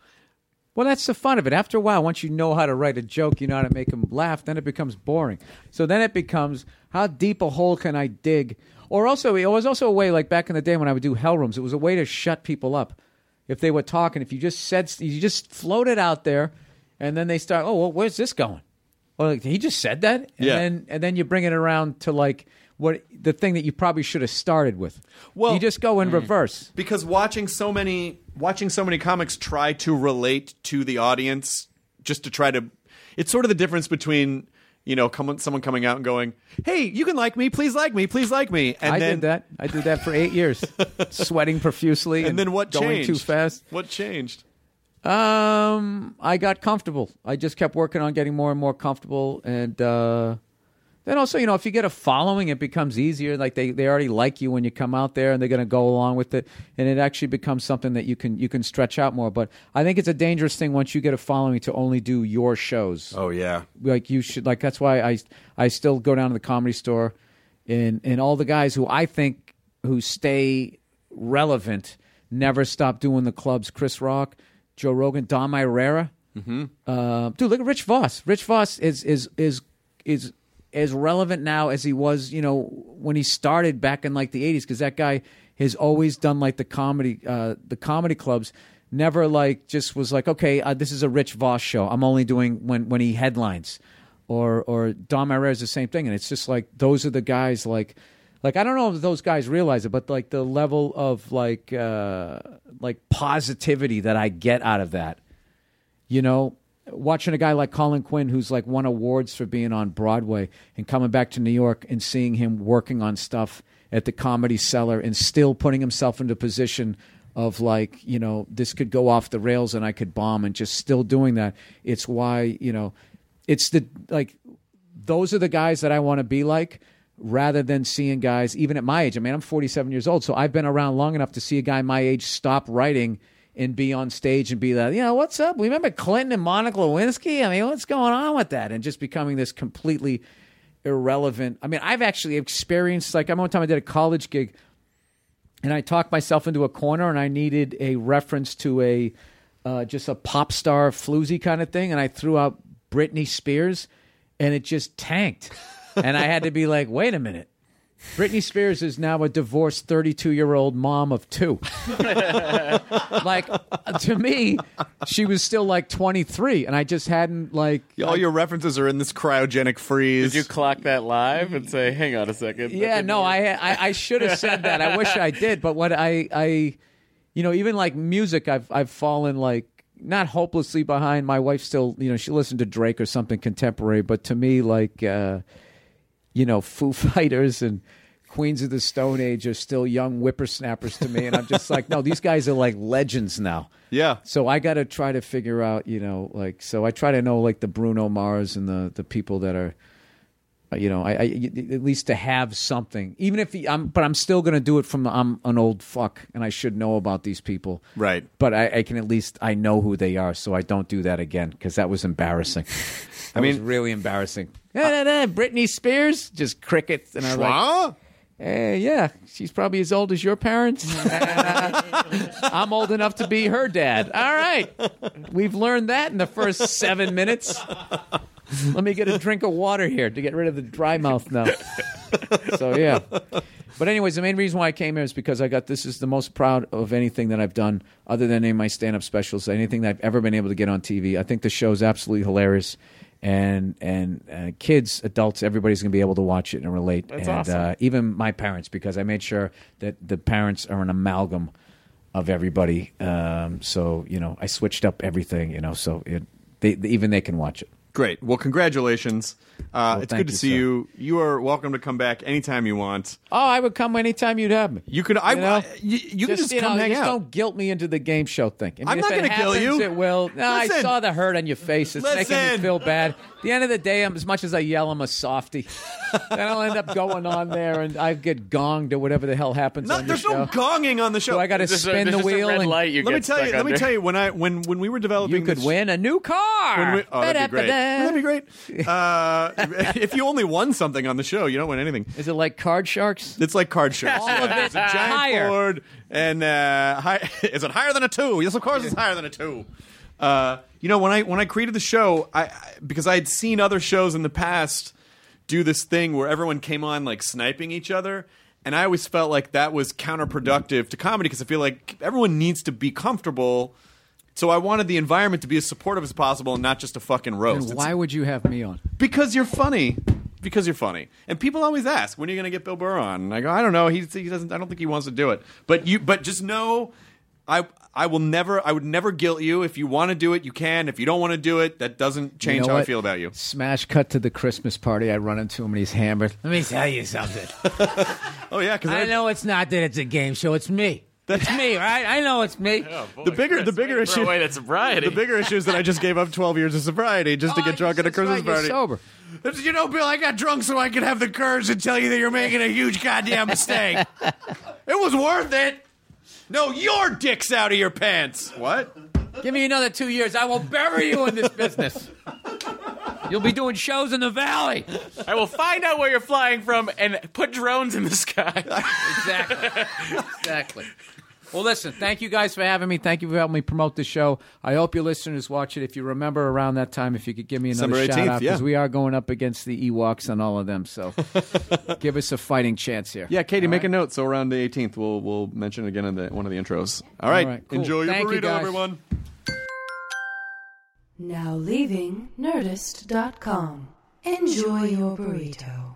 Well, that's the fun of it. After a while, once you know how to write a joke, you know how to make them laugh, then it becomes boring. So then it becomes, how deep a hole can I dig? Or also, it was also a way, like back in the day when I would do hell rooms, it was a way to shut people up. If they were talking, if you just float it out there, and then they start, where's this going? Or like, he just said that? And then you bring it around to like, what the thing that you probably should have started with. Well, you just go in reverse. Because watching so many comics try to relate to the audience just to try to – it's sort of the difference between someone coming out and going, hey, you can like me. Please like me. Please like me. And did that. I did that for 8 years, sweating profusely and then what going changed? Too fast. What changed? I got comfortable. I just kept working on getting more and more comfortable and then also, if you get a following, it becomes easier. Like they already like you when you come out there, and they're going to go along with it, and it actually becomes something that you can stretch out more. But I think it's a dangerous thing once you get a following to only do your shows. Oh yeah, like you should. Like that's why I still go down to the Comedy Store, and all the guys who I think who stay relevant never stop doing the clubs. Chris Rock, Joe Rogan, Dom Irera, dude, look at Rich Voss. Rich Voss is as relevant now as he was, when he started back in like the 80s, because that guy has always done like the comedy clubs, never like just was like, okay, this is a Rich Voss show. I'm only doing when he headlines, or Dom Irera is the same thing. And it's just like those are the guys like I don't know if those guys realize it, but like the level of like positivity that I get out of that, Watching a guy like Colin Quinn, who's like won awards for being on Broadway, and coming back to New York and seeing him working on stuff at the Comedy Cellar and still putting himself into a position of like, this could go off the rails and I could bomb, and just still doing that. It's why, it's the like those are the guys that I want to be like, rather than seeing guys even at my age. I mean, I'm 47 years old, so I've been around long enough to see a guy my age stop writing and be on stage and be that, what's up? We remember Clinton and Monica Lewinsky? I mean, what's going on with that? And just becoming this completely irrelevant. I mean, I've actually experienced, like, one time I did a college gig and I talked myself into a corner and I needed a reference to a just a pop star floozy kind of thing, and I threw out Britney Spears, and it just tanked. And I had to be like, wait a minute. Britney Spears is now a divorced 32-year-old mom of two. Like, to me, she was still like 23, and I just hadn't like... All your references are in this cryogenic freeze. Did you clock that live and say, hang on a second? Yeah, no, I should have said that. I wish I did, but what I you know, even like music, I've fallen like, not hopelessly behind. My wife still, you know, she listened to Drake or something contemporary, but to me, like... you know, Foo Fighters and Queens of the Stone Age are still young whippersnappers to me. And I'm just like, no, these guys are like legends now. Yeah. So I got to try to figure out, you know, like, so I try to know like the Bruno Mars and the people that are, you know, I at least to have something, even if but I'm still going to do it from I'm an old fuck and I should know about these people. Right. But I can at least, I know who they are. So I don't do that again because that was embarrassing. I mean, was really embarrassing. Britney Spears, just crickets. And I was like, yeah, she's probably as old as your parents. I'm old enough to be her dad. All right. We've learned that in the first 7 minutes. Let me get a drink of water here to get rid of the dry mouth now. So, yeah. But anyways, the main reason why I came here is because this is the most proud of anything that I've done other than any of my stand-up specials, anything that I've ever been able to get on TV. I think the show is absolutely hilarious. And kids, adults, everybody's going to be able to watch it and relate. That's awesome. Even my parents, because I made sure that the parents are an amalgam of everybody. So, you know, I switched up everything, you know, so they can watch it. Great. Well, congratulations. It's good to see you. You are welcome to come back anytime you want. Oh, I would come anytime you'd have me. You could. You can just come hang out. Just don't guilt me into the game show thing. I mean, I'm not going to guilt you. It will. No, listen. I saw the hurt on your face. It's making me feel bad. At the end of the day, as much as I yell, I'm a softy. Then I'll end up going on there and I get gonged or whatever the hell happens on the show. There's no gonging on the show. So I got to spin the wheel. And let me tell you. When we were developing, you could win a new car. That'd be great. If you only won something on the show, you don't win anything. Is it like Card Sharks? It's like Card Sharks. All of it. It's a giant board. And is it higher than a two? Yes, of course it's higher than a two. You know, when I created the show, because I had seen other shows in the past do this thing where everyone came on like sniping each other, and I always felt like that was counterproductive to comedy because I feel like everyone needs to be comfortable. So I wanted the environment to be as supportive as possible and not just a fucking roast. And why would you have me on? Because you're funny. And people always ask, when are you going to get Bill Burr on? And I go, I don't know. He doesn't. I don't think he wants to do it. But just know, I would never guilt you. If you want to do it, you can. If you don't want to do it, that doesn't change how I feel about you. Smash cut to the Christmas party. I run into him and he's hammered. Let me tell you something. Oh, yeah. Because I know it's not that it's a game show. It's me. That's me, right? I know it's me. Oh, boy, the bigger issue is that I just gave up 12 years of sobriety just to get drunk at a Christmas party. Sober. You know, Bill, I got drunk so I could have the courage to tell you that you're making a huge goddamn mistake. It was worth it. No, your dick's out of your pants. What? Give me another 2 years. I will bury you in this business. You'll be doing shows in the valley. I will find out where you're flying from and put drones in the sky. Exactly. Well, listen, thank you guys for having me. Thank you for helping me promote the show. I hope your listeners watch it. If you remember around that time, if you could give me another shout-out, because we are going up against the Ewoks and all of them, so give us a fighting chance here. Yeah, Katie, make a note, so around the 18th, we'll mention it again in one of the intros. All right. Cool. Enjoy your burrito, everyone. Now leaving Nerdist.com. Enjoy your burrito.